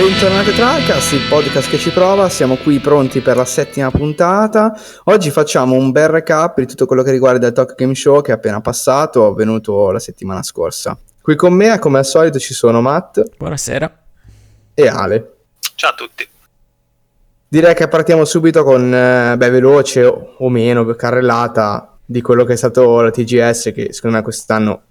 Bentornati a Tricast, il podcast che ci prova. Siamo qui pronti per la 7ª puntata. Oggi facciamo un bel recap di tutto quello che riguarda il Tokyo Game Show che è appena passato, avvenuto la settimana scorsa. Qui con me, come al solito, ci sono Matt. Buonasera. E Ale. Ciao a tutti. Direi che partiamo subito con, veloce o meno, carrellata di quello che è stato la TGS, che secondo me quest'anno...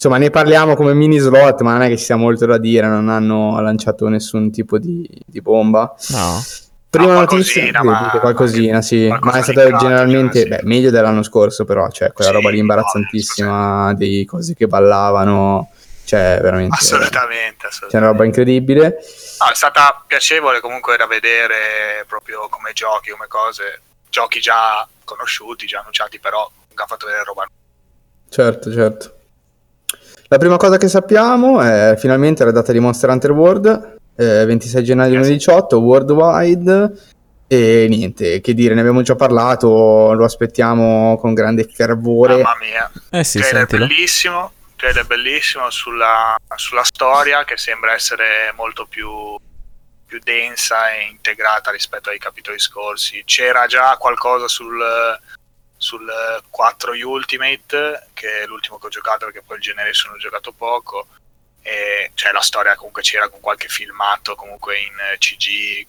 Insomma, ne parliamo come mini slot, ma non è che ci sia molto da dire, non hanno lanciato nessun tipo di bomba. No. Prima notizia, qualcosina, sì, ma è stata generalmente meglio dell'anno scorso, però, cioè, quella roba lì imbarazzantissima, dei cose che ballavano, cioè, veramente... Assolutamente. C'è una roba incredibile. No, è stata piacevole comunque da vedere, proprio come giochi, come cose, giochi già conosciuti, già annunciati, però ha fatto vedere roba. Certo. La prima cosa che sappiamo è finalmente la data di Monster Hunter World, 26 gennaio 2018, worldwide, e niente, che dire, ne abbiamo già parlato, lo aspettiamo con grande fervore. Mamma mia, trailer bellissimo sulla storia, che sembra essere molto più densa e integrata rispetto ai capitoli scorsi. C'era già qualcosa sul 4 Ultimate, che è l'ultimo che ho giocato, perché poi il Generation ho giocato poco, e cioè la storia comunque c'era, con qualche filmato comunque in CG,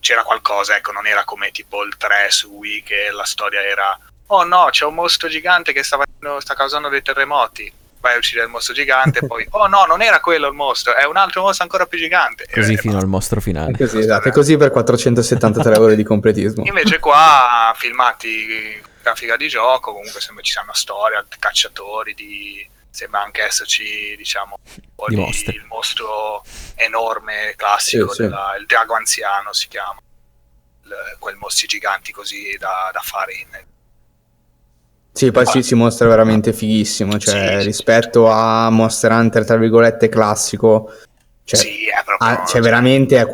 c'era qualcosa, ecco, non era come tipo il 3 su Wii, che la storia era oh no, c'è un mostro gigante che sta causando dei terremoti, vai a uccidere il mostro gigante, poi oh no, non era quello il mostro, è un altro mostro ancora più gigante, così fino al mostro finale, così, esatto, è così per 473 ore di completismo. Invece qua filmati, grafica di gioco, comunque sembra ci sia una storia, cacciatori, sembra anche esserci, diciamo, il mostro enorme classico, sì. Il drago anziano si chiama, quel mostri giganti così da fare in... Sì, poi si mostra veramente fighissimo, cioè sì, rispetto a Monster Hunter tra virgolette classico, cioè, sì, è proprio, cioè veramente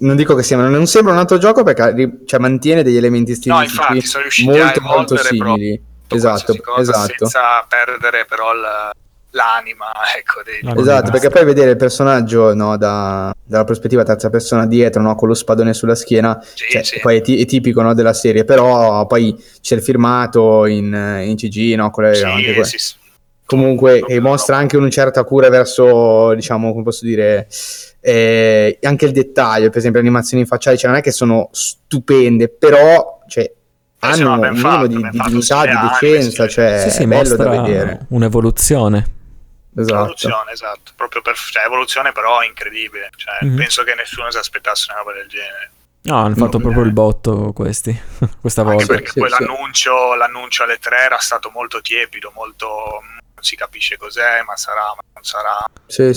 non dico che non sembra un altro gioco, perché cioè, mantiene degli elementi stilistici, no, infatti, sono riusciti molto simili, esatto, senza perdere però l'anima, ecco, esatto, perché poi vedere il personaggio, no, dalla prospettiva terza persona dietro, no, con lo spadone sulla schiena, sì, cioè, sì. Poi è tipico, no, della serie, però poi c'è il firmato in CG, no, con le, sì, anche sì. Comunque che mostra anche una certa cura verso, diciamo, come posso dire, anche il dettaglio, per esempio le animazioni facciali, cioè non è che sono stupende, però cioè hanno un minimo di dignità, di decenza, cioè sì, è bello da vedere. Un'evoluzione, esatto. Proprio evoluzione però incredibile, cioè, penso che nessuno si aspettasse una roba del genere. No, hanno fatto proprio il botto questa volta. Anche perché poi l'annuncio alle 3 era stato molto tiepido, molto... non si capisce cos'è, ma sarà, ma non sarà. Sì.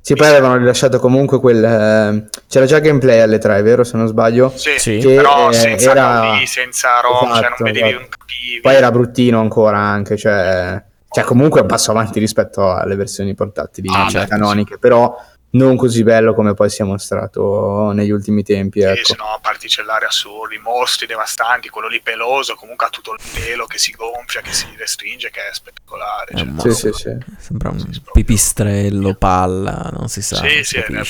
Sì, poi avevano rilasciato comunque quel... c'era già gameplay alle 3, vero, se non sbaglio? Sì. Che, però senza nomi, senza roba, esatto, cioè non vedevi un capivi. Poi era bruttino ancora anche, cioè comunque è un passo avanti rispetto alle versioni portatili, certo, canoniche, sì. Però... non così bello come poi si è mostrato negli ultimi tempi, ecco. Sì, se no, particellari assurdi, mostri devastanti, quello lì peloso, comunque ha tutto il pelo che si gonfia, che si restringe, che è spettacolare. Sì. Sembra un pipistrello, palla, non si sa. Sì, era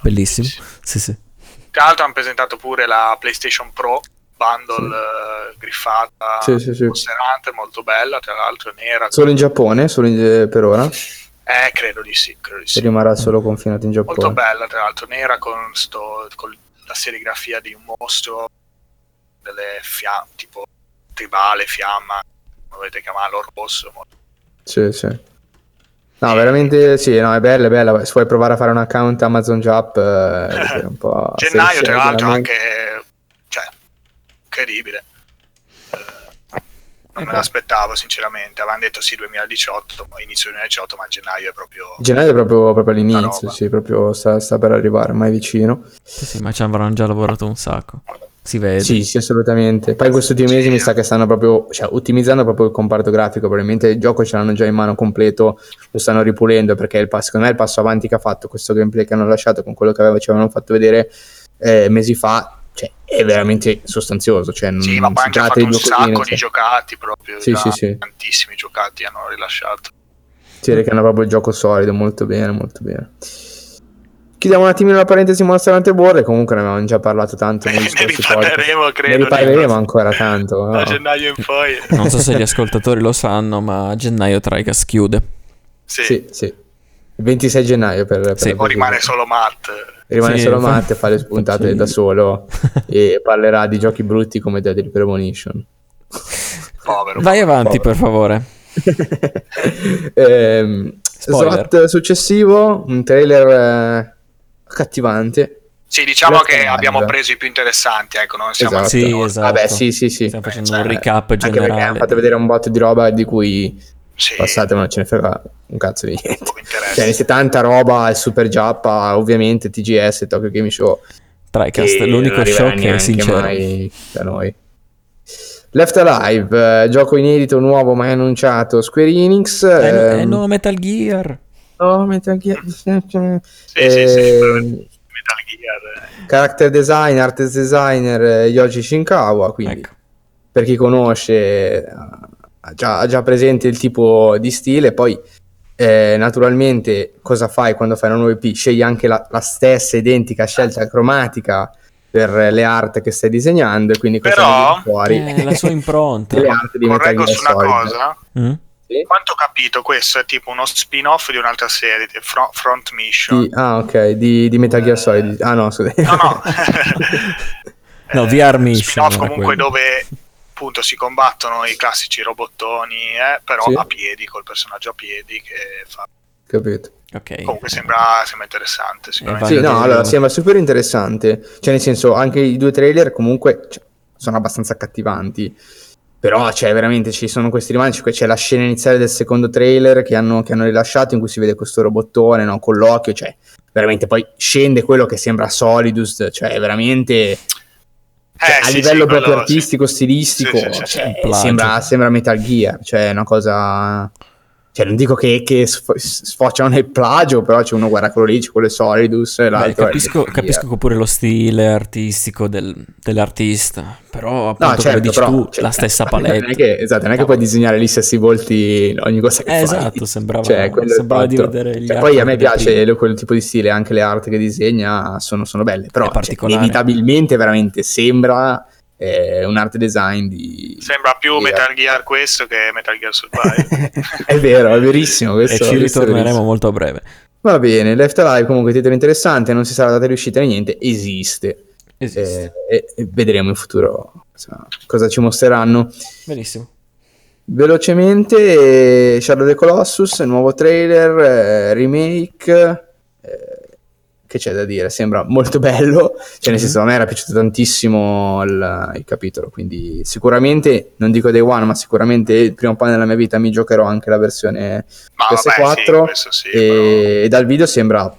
bellissimo. Sì. Tra l'altro hanno presentato pure la PlayStation Pro Bundle, sì, griffata, Monster Hunter, molto bella, tra l'altro nera. Solo in Giappone, per ora? Credo di sì. Rimarrà solo confinato in Giappone. Molto bella, tra l'altro, nera con la serigrafia di un mostro, delle fiamme, tipo tribale, fiamma, come volete chiamarlo, rosso. Sì. No, veramente sì, no, è bella. Se vuoi provare a fare un account Amazon Jap, un po'... gennaio, tra l'altro, anche... cioè, incredibile. Non me l'aspettavo sinceramente, avevano detto sì 2018, inizio 2018, ma gennaio è proprio all'inizio, sì, proprio sta per arrivare, ormai vicino. Sì, ma ci avranno già lavorato un sacco, si vede. Sì, assolutamente. Poi in questi ultimi mesi mi sa che stanno proprio, cioè, ottimizzando proprio il comparto grafico, probabilmente il gioco ce l'hanno già in mano completo, lo stanno ripulendo, perché secondo me il passo avanti che ha fatto questo gameplay che hanno lasciato con quello che ci avevano fatto vedere mesi fa, cioè, è veramente sostanzioso, cioè, sì, ma poi hanno fatto un sacco di giocati proprio, sì. Tantissimi giocati hanno rilasciato, sì, che hanno proprio il gioco solido, molto bene. Chiudiamo un attimino la parentesi Monster Hunter World, comunque ne avevamo già parlato tanto. Ne riparleremo, credo. Ne riparleremo ancora tanto. No? Da gennaio in poi. Non so se gli ascoltatori lo sanno, ma a gennaio Trigas chiude. Sì, sì, sì. Il 26 gennaio per sì. O rimane solo Matt. Rimane sì, solo Matt e fa le spuntate da solo e parlerà di giochi brutti come Deadly Premonition. Povero. Vai avanti, povero. Per favore. Slot successivo, un trailer accattivante. Sì, diciamo che abbiamo preso i più interessanti, ecco, non siamo esatto. Sì, esatto. Vabbè, sì, sì, sì. Stiamo facendo un recap generale. Anche perché hanno fatto vedere un botto di roba di cui sì. Passate, ma non ce ne frega un cazzo di niente. Cioè, se tanta roba è super giappa, ovviamente TGS, Tokyo Game Show. Tricast, l'unico show che è sincero mai da noi. Left Alive, gioco inedito nuovo mai annunciato, Square Enix. No, Metal Gear. No, Metal Gear. Sì, Metal Gear. Character design, art designer Yoji Shinkawa, quindi ecco. Per chi conosce ha già presente il tipo di stile, poi naturalmente cosa fai quando fai una nuova EP? Scegli anche la stessa identica scelta cromatica per le art che stai disegnando, quindi però fuori la sua impronta. Correggo su una cosa. Sì? Quanto ho capito, questo è tipo uno spin-off di un'altra serie, di Front Mission. Ok, di Metal Gear Solid. No, scusate. No. No, VR Mission. Spin-off comunque quello. Dove appunto si combattono i classici robottoni, però sì. A piedi, col personaggio a piedi che fa. Capito. Okay. Comunque sembra interessante sicuramente. Sì, no, allora sembra super interessante, cioè nel senso anche i due trailer comunque sono abbastanza accattivanti, però cioè veramente ci sono questi rimandi, c'è la scena iniziale del secondo trailer che hanno rilasciato in cui si vede questo robottone, no, con l'occhio, cioè veramente poi scende quello che sembra Solidus, cioè veramente cioè, a livello proprio quello, artistico, stilistico cioè, sembra Metal Gear, cioè è una cosa... Cioè, non dico che sfociano nel plagio, però c'è uno, guarda quello lì, c'è quello è Solidus e l'altro. Beh, capisco pure lo stile artistico dell'artista, però appunto no, certo, come dici però, tu, certo, la stessa palette. Non è che puoi disegnare gli stessi volti ogni cosa che fai. Esatto, sembrava di vedere gli poi a me piace quel tipo di stile, anche le arti che disegna sono belle, però inevitabilmente veramente sembra... un art design di sembra più Metal Gear questo che Metal Gear Survive. È vero, è verissimo questo, e ci ritorneremo molto a breve. Va bene, Left Alive comunque titolo interessante, non si sa la data di uscita né niente, esiste. E vedremo in futuro cosa ci mostreranno. Benissimo. Velocemente Shadow of the Colossus, nuovo trailer, remake, che c'è da dire, sembra molto bello, cioè nel senso a me era piaciuto tantissimo il capitolo, quindi sicuramente non dico day one, ma sicuramente il primo po' nella mia vita mi giocherò anche la versione PS4 e dal video sembra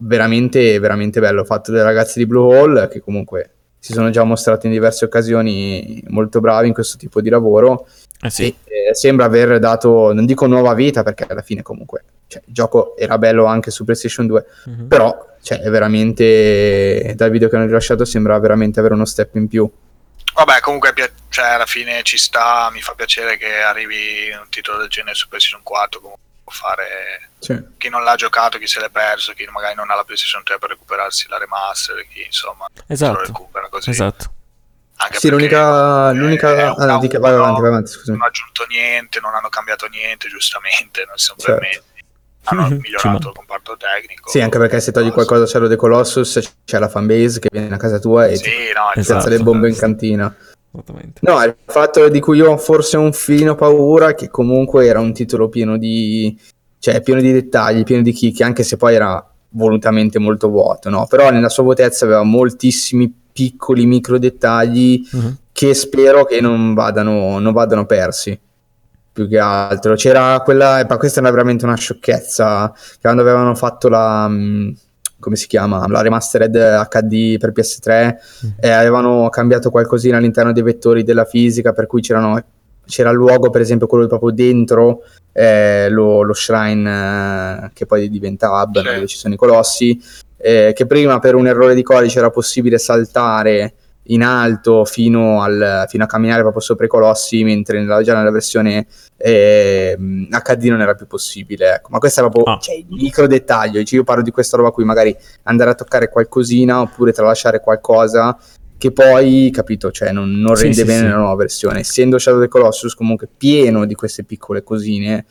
veramente veramente bello, fatto dai ragazzi di Blue Hole che comunque si sono già mostrati in diverse occasioni molto bravi in questo tipo di lavoro e sembra aver dato, non dico nuova vita perché alla fine comunque cioè, il gioco era bello anche su PlayStation 2 però cioè, è veramente dal video che hanno rilasciato sembra veramente avere uno step in più. Vabbè comunque cioè, alla fine ci sta, mi fa piacere che arrivi un titolo del genere su PlayStation 4 comunque può fare chi non l'ha giocato, chi se l'è perso, chi magari non ha la PlayStation 3 per recuperarsi la remaster, chi insomma lo recupera così anche sì, l'unica vai avanti, scusami. Non hanno aggiunto niente, non hanno cambiato niente, giustamente non si sono permessi, hanno migliorato il comparto tecnico. Sì, anche perché se togli qualcosa c'è lo De Colossus, c'è la fanbase che viene a casa tua e piazza le bombe in cantina. Esattamente. No, il fatto di cui io forse un filino paura che comunque era un titolo pieno di dettagli, pieno di chicchi, anche se poi era volutamente molto vuoto, no? Però nella sua vuotezza aveva moltissimi piccoli micro dettagli che spero che non vadano persi. Più che altro c'era quella, ma questa era veramente una sciocchezza che quando avevano fatto la come si chiama, la remastered HD per PS3 avevano cambiato qualcosina all'interno dei vettori della fisica, per cui c'era il luogo, per esempio quello proprio dentro lo shrine che poi diventa hub dove ci sono i colossi, che prima per un errore di codice era possibile saltare in alto fino a camminare proprio sopra i colossi, mentre già nella versione HD non era più possibile, ecco. Ma questo è proprio cioè, il micro dettaglio, cioè, io parlo di questa roba qui, magari andare a toccare qualcosina oppure tralasciare qualcosa che poi, capito, cioè non rende bene. La nuova versione, essendo Shadow of the Colossus comunque pieno di queste piccole cosine,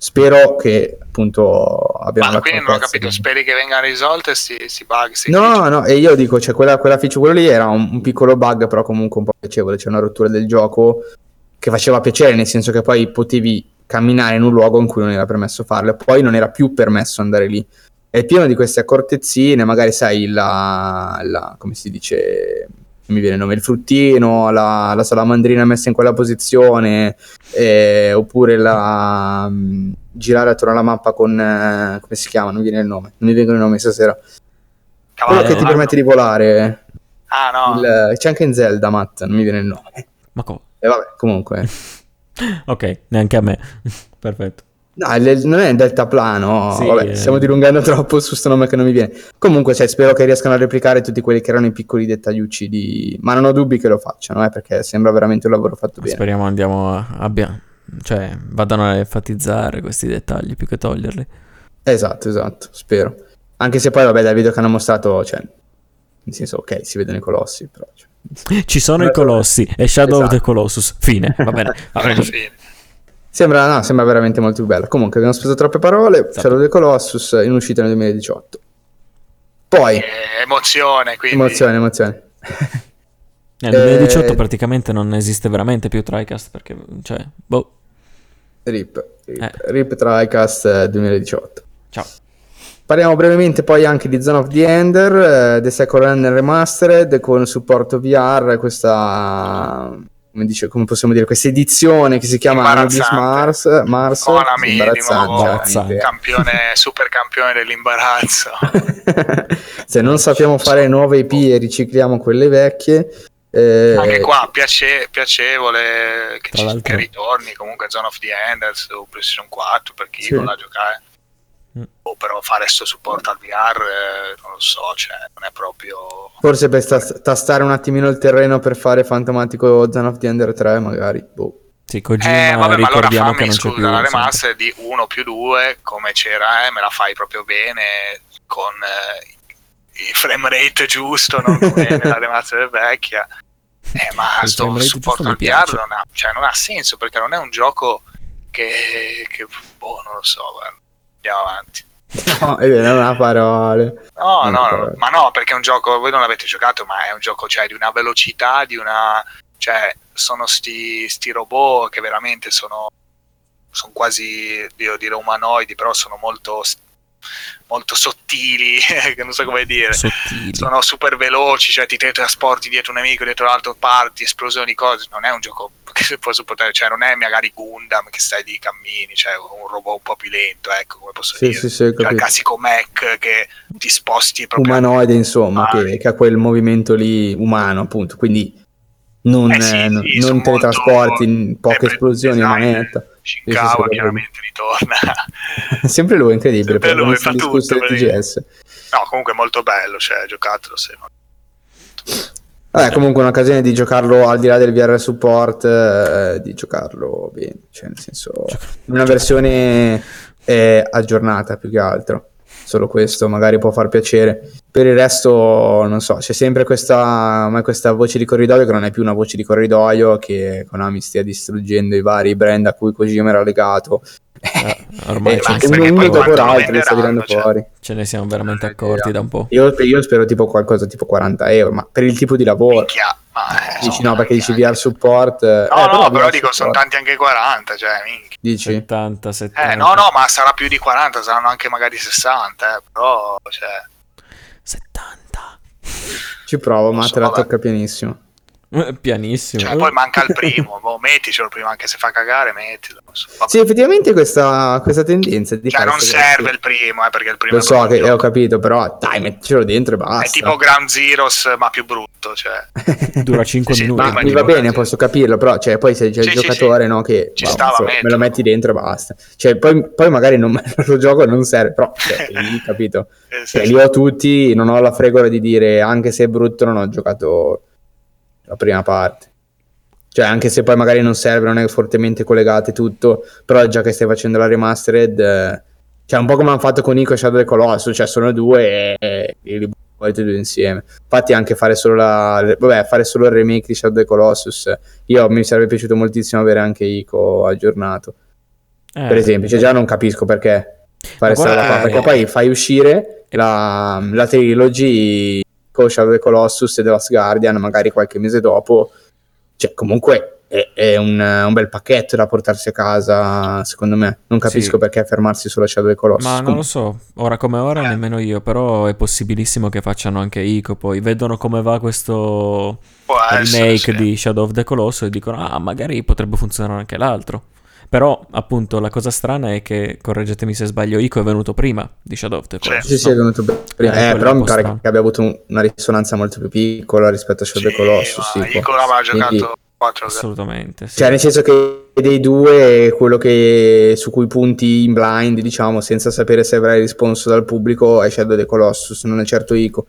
spero che appunto abbiamo la quindi non ho capito, speri che vengano risolte si bug no e io dico, cioè quella feature, quello lì era un piccolo bug, però comunque un po' piacevole, c'è una rottura del gioco che faceva piacere, nel senso che poi potevi camminare in un luogo in cui non era permesso farlo, poi non era più permesso andare lì. È pieno di queste accortezzine, magari sai la come si dice, non mi viene il nome, il fruttino, la salamandrina messa in quella posizione, oppure la girare attorno alla mappa con come si chiama, non mi vengono i nomi stasera, quello che ti permette di volare. C'è anche in Zelda, Matt, non mi viene il nome, ma come? Vabbè, comunque ok, neanche a me. Perfetto. No, non è il deltaplano, sì, vabbè, stiamo dilungando troppo su sto nome che non mi viene. Comunque, cioè, spero che riescano a replicare tutti quelli che erano i piccoli dettagliucci ma non ho dubbi che lo facciano, perché sembra veramente un lavoro fatto bene. Speriamo vadano a enfatizzare questi dettagli più che toglierli. Esatto, spero. Anche se poi, vabbè, dal video che hanno mostrato, cioè, nel senso, ok, si vedono i colossi, però... Cioè, ci sono i colossi, e Shadow of the Colossus, fine, va bene, fine. Sembra veramente molto bella. Comunque abbiamo speso troppe parole. Shadow of the Colossus in uscita nel 2018. Poi emozione, quindi emozione. Nel 2018 praticamente non esiste veramente più TriCast, perché cioè boh. RIP TriCast 2018. Ciao. Parliamo brevemente poi anche di Zone of the Enders, The Second Runner Remastered con supporto VR, questa come possiamo dire, questa edizione che si chiama Mars Konami, super campione dell'imbarazzo. Se non sappiamo fare nuove IP e ricicliamo quelle vecchie, anche qua piacevole che ritorni comunque Zone of the Enders su PlayStation 4 per chi vuole giocare, o però fare sto supporto al VR non lo so, cioè non è proprio, forse per tastare un attimino il terreno per fare fantomatico Zone of the Enders 3 magari, boh. Sì, vabbè, ma allora fammi la remaster di 1+2 come c'era, me la fai proprio bene con il frame rate giusto, non come la remaster vecchia, ma sto supporto al VR non ha senso, perché non è un gioco che boh, non lo so, guarda. Andiamo avanti. No, non ha parole. No, ma no, perché è un gioco, voi non l'avete giocato, ma è un gioco, cioè, di una velocità, cioè, sono sti robot che veramente sono quasi, devo dire, umanoidi, però sono molto molto sottili, che non so come dire. Sottili. Sono super veloci, cioè ti teletrasporti dietro un nemico, dietro l'altro, parti, esplosioni, cose. Non è un gioco che si può supportare, cioè non è magari Gundam che stai di cammini, cioè un robot un po' più lento, ecco, come posso dire. Sì, cioè, il classico mech che ti sposti proprio umanoide, insomma, che ha quel movimento lì umano, appunto, quindi non teletrasporti, poche esplosioni, manetta. Shinkawa chiaramente ritorna. Sempre lui, incredibile. Sempre lui, fa tutto. No, comunque è molto bello, cioè, giocatelo se no. Vabbè, comunque un'occasione di giocarlo al di là del VR support, di giocarlo bene, cioè nel senso una versione aggiornata più che altro. Solo questo magari può far piacere. Per il resto non so, c'è sempre questa voce di corridoio che non è più una voce di corridoio, che Konami stia distruggendo i vari brand a cui Kojima era legato, ormai uno dopo l'altro li sta tirando fuori, ce ne siamo veramente accorti da un po'. Io spero tipo qualcosa tipo 40 euro, ma per il tipo di lavoro dici no, perché dici VR support però dico support. Sono tanti anche 40, cioè minchia. Dici 70, 70 no ma sarà più di 40, saranno anche magari 60 però cioè 70 ci provo, ma te la tocca pianissimo cioè poi manca il primo. Boh, metticelo prima, anche se fa cagare mettilo, non so. Sì, effettivamente questa tendenza di cioè non serve il primo perché il primo lo so che ho capito, però dai, metticelo dentro e basta, è tipo Ground Zeroes ma più brutto, cioè dura 5 minuti, ma mi va bene, posso capirlo, però cioè poi se c'è il giocatore no che ci me lo metti dentro e basta, cioè poi magari non lo gioco, non serve, però cioè, capito, cioè, li ho tutti, non ho la fregola di dire anche se è brutto non ho giocato la prima parte. Cioè, anche se poi magari non serve, non è fortemente collegate tutto, però già che stai facendo la remastered, cioè un po' come hanno fatto con Ico e Shadow of the Colossus, cioè sono due e li butti due insieme. Infatti anche fare solo il remake di Shadow of the Colossus, io mi sarebbe piaciuto moltissimo avere anche Ico aggiornato, per esempio. Cioè già non capisco perché fare quella qua, perché poi fai uscire la trilogy con Shadow of the Colossus e The Last Guardian magari qualche mese dopo. Cioè, comunque è un bel pacchetto da portarsi a casa, secondo me. Non capisco perché fermarsi sulla Shadow of the Colossus. Ma non lo so, ora come ora nemmeno io, però è possibilissimo che facciano anche Ico, poi vedono come va questo remake di Shadow of the Colossus e dicono, magari potrebbe funzionare anche l'altro. Però, appunto, la cosa strana è che, correggetemi se sbaglio, Ico è venuto prima di Shadow of the Colossus. Sì, è venuto prima. Però mi pare che abbia avuto una risonanza molto più piccola rispetto a Shadow of the Colossus. Ico l'aveva giocato 4 ore. Assolutamente. Sì. Cioè, nel senso che dei due, quello che su cui punti in blind, diciamo, senza sapere se avrai risponso dal pubblico, è Shadow of the Colossus, non è certo Ico.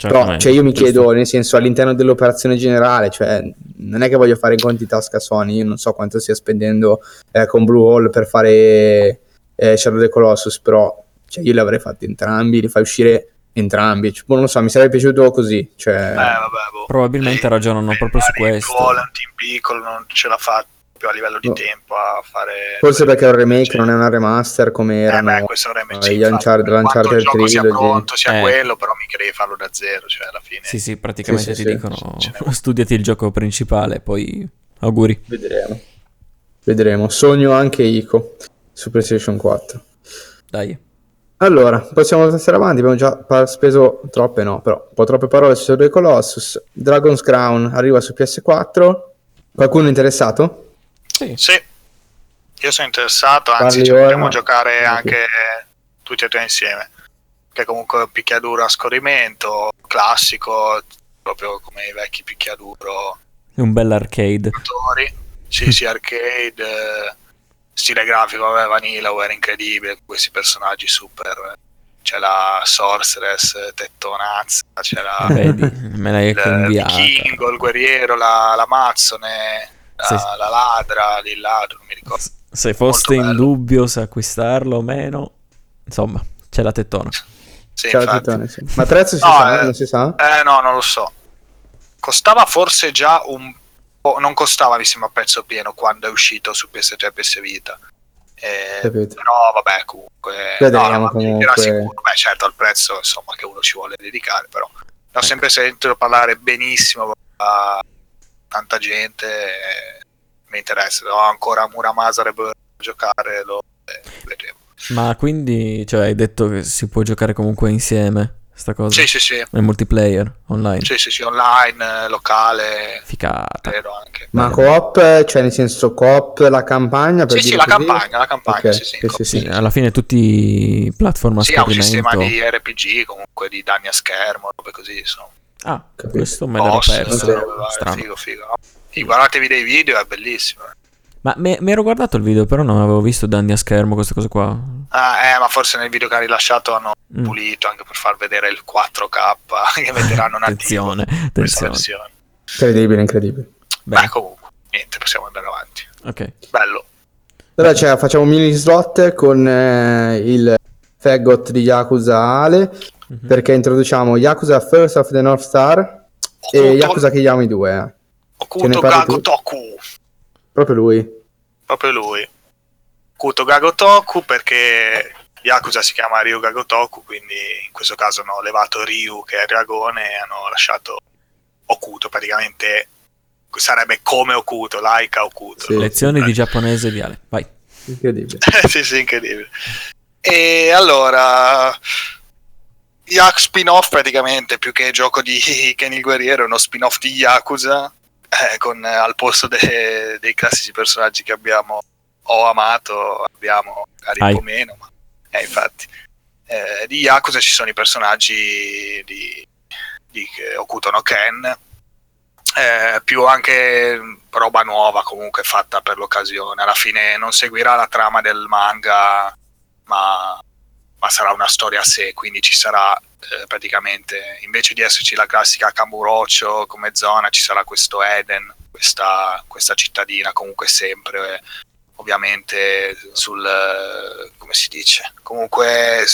Però, cioè, io mi chiedo, nel senso, all'interno dell'operazione generale, cioè, non è che voglio fare i conti tasca Sony, io non so quanto stia spendendo con Blue Hole per fare Shadow of the Colossus, però, cioè, io li avrei fatti entrambi, li fai uscire entrambi, cioè, non lo so, mi sarebbe piaciuto così, cioè... Probabilmente ragionano proprio su questo. Blue Hole è un team piccolo, non ce l'ha fatta a livello di tempo a fare, forse perché è un remake, non è una remaster come erano Uncharted gioco sia pronto sia quello, però mica devi farlo da zero, cioè alla fine sì praticamente ti dicono studiati il gioco principale, poi auguri. Vedremo Sogno anche Ico su PlayStation 4, dai. Allora possiamo passare avanti, abbiamo già speso troppe, no, però un po' troppe parole su The Colossus. Dragon's Crown arriva su PS4, qualcuno interessato? Sì, io sono interessato, anzi ci potremmo giocare anche tutti e tre insieme, che comunque picchiaduro a scorrimento, classico, proprio come i vecchi picchiaduro. È un bel arcade. Sì, arcade, stile grafico, Vanillaware incredibile, questi personaggi super, c'è la Sorceress, tettonazza, c'è la... Vedi, me l'hai conviata. Il King, il Guerriero, l'Amazzone... La ladra, il ladro, non mi ricordo. Se foste in dubbio se acquistarlo o meno, insomma, c'è la tettona. Sì. Ma prezzo non si sa? No, non lo so. Costava forse già un po', non costava, mi sembra, a prezzo pieno quando è uscito su PS3 e PS Vita. Però vabbè, comunque era sicuro, certo, al prezzo, insomma, che uno ci vuole dedicare, però ho sempre sentito parlare benissimo a tanta gente, mi interessa. Ancora Muramasa dovrebbe giocare, lo vedremo. Ma quindi, cioè, hai detto che si può giocare comunque insieme, sta cosa? Sì. Nel multiplayer, online? Sì, online, locale. Ficata. Anche. Ma co-op, cioè nel senso co-op la campagna? Per dire così? la campagna, okay. Sì. Alla fine tutti platform a scorrimento. Sì, è un sistema di RPG, comunque di danni a schermo, robe così, insomma. Capito. Questo me l'ero perso. Figo. Guardatevi dei video, è bellissimo. Ma mi ero guardato il video, però non avevo visto danni a schermo, queste cose qua. Ma forse nel video che ha rilasciato hanno pulito anche per far vedere il 4K che metteranno nativo. Attenzione. Incredibile. Beh, comunque, niente, possiamo andare avanti. Ok. Bello. Allora facciamo un mini slot con il Fagot di Yakuza Ale. Perché introduciamo Yakuza First of the North Star e Yakuza Kiyaami 2. Hokuto Gagotoku. Proprio lui. Hokuto Gagotoku, perché Yakuza si chiama Ryu Gagotoku, quindi in questo caso hanno levato Ryu, che è il dragone, e hanno lasciato Hokuto, praticamente sarebbe come Hokuto, Laika Hokuto. Sì. Lezioni di giapponese di Ale, vai. Incredibile. sì, incredibile. E allora... Yakuza spin-off, praticamente, più che gioco di Ken il Guerriero, è uno spin-off di Yakuza, con al posto dei classici personaggi che abbiamo amato, magari un po' meno, ma infatti. Di Yakuza ci sono i personaggi di Hokuto no Ken, più anche roba nuova comunque fatta per l'occasione. Alla fine non seguirà la trama del manga, ma... ma sarà una storia a sé, quindi ci sarà praticamente, invece di esserci la classica Kamurocho come zona, ci sarà questo Eden, questa cittadina comunque sempre ovviamente sul come si dice, comunque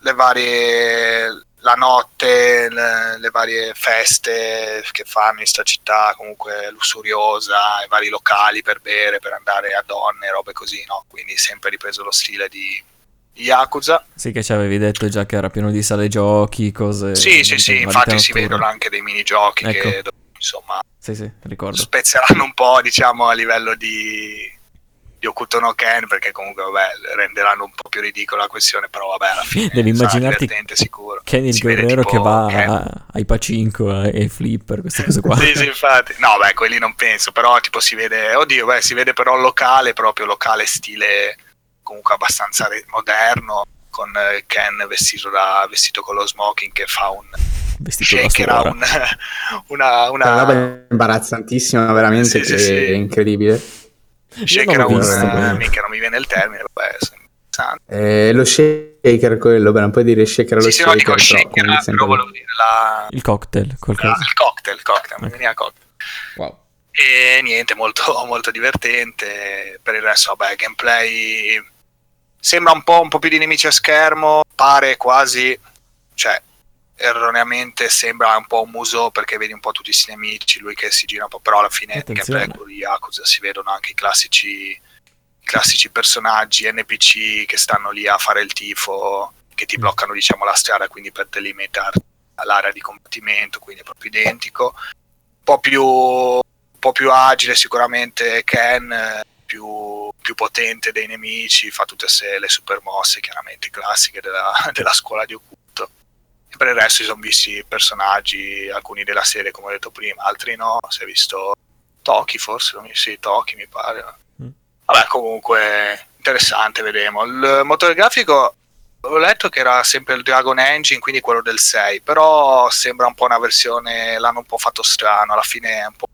le varie, la notte, le varie feste che fanno in sta città comunque lussuriosa, i vari locali per bere, per andare a donne, robe così, no? Quindi sempre ripreso lo stile di Yakuza. Sì, che ci avevi detto già che era pieno di sale giochi, cose. Sì, infatti si vedono anche dei minigiochi, ecco, che insomma sì, ricordo, spezzeranno un po', diciamo, a livello di Hokuto no Ken, perché comunque vabbè, renderanno un po' più ridicola la questione, però vabbè, alla fine devi immaginarti sicuro. Ken il Guerriero che va ai pacinco e flipper, queste cose qua. Sì, infatti. No, beh, quelli non penso, però tipo si vede, oddio, beh, si vede però locale stile comunque abbastanza moderno, con Ken vestito con lo smoking che fa un shaker, una roba imbarazzantissima, veramente, che è incredibile. Shaker mica non mi viene il termine, vabbè, lo shaker, quello, per non puoi dire shaker, lo shaker, dico shaker, però volevo dire il cocktail, qualcosa. Il cocktail, okay. Mi veniva cocktail. Wow. E niente, molto, molto divertente. Per il resto, vabbè, gameplay sembra un po' più di nemici a schermo, pare quasi, cioè erroneamente sembra un po' un muso, perché vedi un po' tutti i nemici, lui che si gira un po', però alla fine gameplay con Yakuza si vedono anche i classici personaggi NPC che stanno lì a fare il tifo, che ti bloccano, diciamo, la strada, quindi per delimitare l'area di combattimento, quindi è proprio identico, un po' più agile sicuramente Ken, più potente dei nemici, fa tutte le super mosse chiaramente classiche della scuola di Hokuto. E per il resto si sono visti personaggi, alcuni della serie come ho detto prima, altri no, si è visto Toki forse, Toki mi pare. Vabbè, comunque interessante, vedremo. Il motore grafico ho letto che era sempre il Dragon Engine, quindi quello del 6, però sembra un po' una versione, l'hanno un po' fatto strano, alla fine è un po'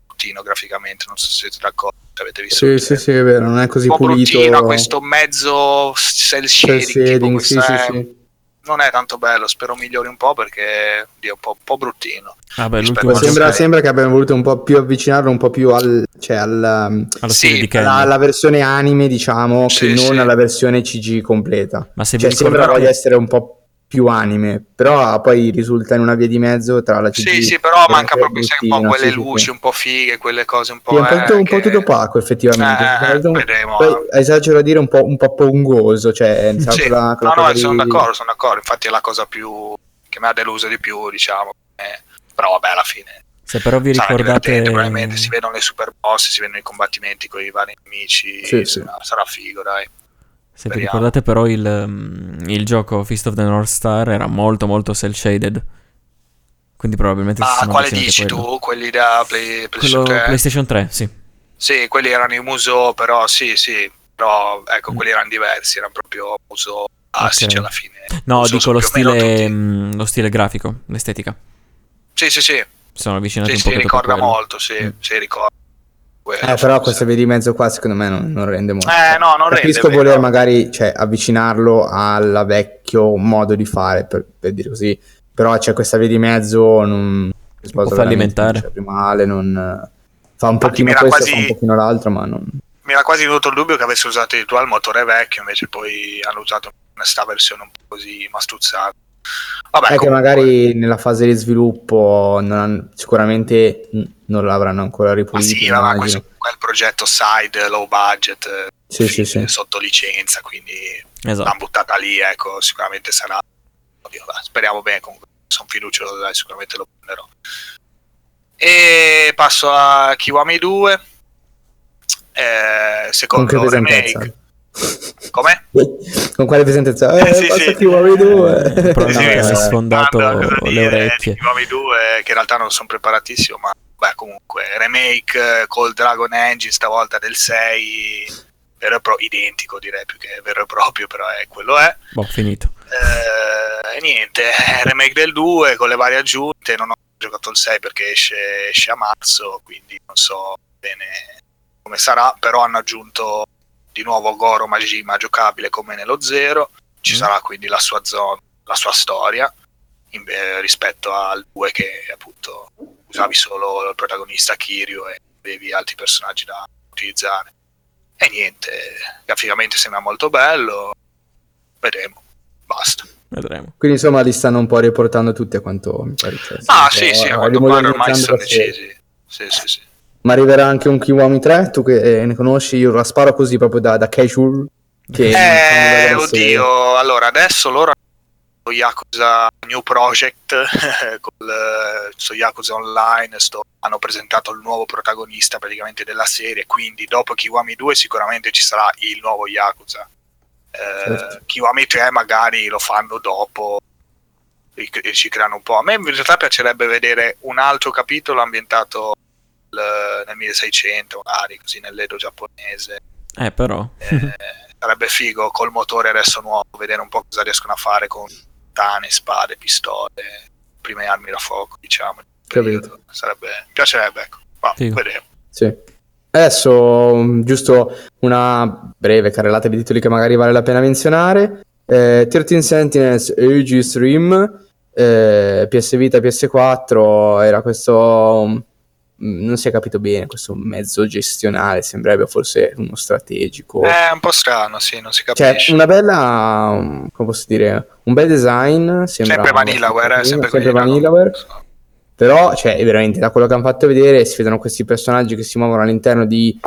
graficamente, non so se siete d'accordo, avete visto? Sì, è vero, non è così pulito. Un po' questo mezzo cel shading, sì. Non è tanto bello, spero migliori un po', perché oddio, un po' bruttino. Ah, beh, sembra che abbiano voluto un po' più avvicinarlo, un po' più alla versione anime, diciamo, sì, che non alla versione CG completa. Ma se sembra voglia essere un po' più anime, però poi risulta in una via di mezzo tra la CG. Sì, però manca proprio un po' quelle luci un po' fighe, quelle cose un po'. Sì, un po' tutto opaco, effettivamente. Vedremo. Poi esagero a dire un po' pongoso, cioè. Sì. Sono d'accordo. Infatti è la cosa più che mi ha deluso di più, diciamo. Però vabbè, alla fine. Se però vi ricordate, probabilmente si vedono le super boss, si vedono i combattimenti con i vari nemici. Sì. Sarà figo, dai. Se vi ricordate però il gioco Fist of the North Star era molto molto cel shaded, quindi probabilmente si sono quale dici tu? Quelli da PlayStation 3? Sì, quelli erano i muso, però sì, però ecco, quelli erano diversi, erano proprio muso classici, alla fine. No, dico lo stile grafico, l'estetica. Sì. Sono avvicinati un po'. Sì, ricorda molto, sì, ricorda. Però questa via di mezzo qua secondo me non rende molto. No, non rende. Capisco voler magari, cioè, avvicinarlo al vecchio modo di fare, per dire così, però c'è questa via di mezzo, non fallimentare, non più male, non fa un pochino questo, quasi, fa un pochino l'altro, ma non. Mi era quasi venuto il dubbio che avesse usato il motore vecchio, invece poi hanno usato questa versione un po' così mastuzzata. Vabbè, comunque, che magari nella fase di sviluppo sicuramente non l'avranno ancora ripulito. Ma sì, ma quel progetto side, low budget, sotto licenza, quindi l'hanno buttata lì, ecco, sicuramente sarà. Oddio, speriamo bene, comunque sono fiducioso, dai, sicuramente lo prenderò. E passo a Kiwami 2, secondo remake. Come? Con quale presentazione? Kiwami 2 ha sfondato le orecchie. Kiwami 2, che in realtà non sono preparatissimo, ma beh, comunque remake col Dragon Engine stavolta del 6, vero e proprio, identico, direi, più che vero e proprio, però è quello, è boh, finito. Niente, remake del 2 con le varie aggiunte. Non ho giocato il 6 perché esce a marzo, quindi non so bene come sarà, però hanno aggiunto di nuovo Goro Majima giocabile come nello 0, ci sarà quindi la sua zona, la sua storia, rispetto al 2 che appunto usavi solo il protagonista Kiryu e avevi altri personaggi da utilizzare. E niente, graficamente sembra molto bello, vedremo, basta. Vedremo. Quindi insomma li stanno un po' riportando tutti a quanto mi pare. Ah sì, sì, a quanto pare ormai sono decisi. Sì, sì, sì. Ma arriverà anche un Kiwami 3, tu che ne conosci, io la sparo così proprio da casual. Che oddio, allora adesso loro hanno Yakuza New Project, con Yakuza Online, hanno presentato il nuovo protagonista praticamente della serie, quindi dopo Kiwami 2 sicuramente ci sarà il nuovo Yakuza. Certo. Kiwami 3 magari lo fanno dopo e ci creano un po'. A me in realtà piacerebbe vedere un altro capitolo ambientato nel 1600, magari così nell'Edo giapponese. Però sarebbe figo col motore adesso nuovo, vedere un po' cosa riescono a fare con tane, spade, pistole, prime armi da fuoco, diciamo. Capito. Sarebbe, piacerebbe, ecco. Ma vedremo. Sì. Adesso giusto una breve carrellata di titoli che magari vale la pena menzionare. 13 Sentinels Aegis Rim, PS Vita, PS4, era questo, non si è capito bene, questo mezzo gestionale, sembrerebbe forse uno strategico. È un po' strano, sì, non si capisce. Cioè, una bella, come posso dire, un bel design, sembra sempre Vanillaware, sempre Vanillaware. Però, cioè, è veramente, da quello che hanno fatto vedere, si vedono questi personaggi che si muovono all'interno di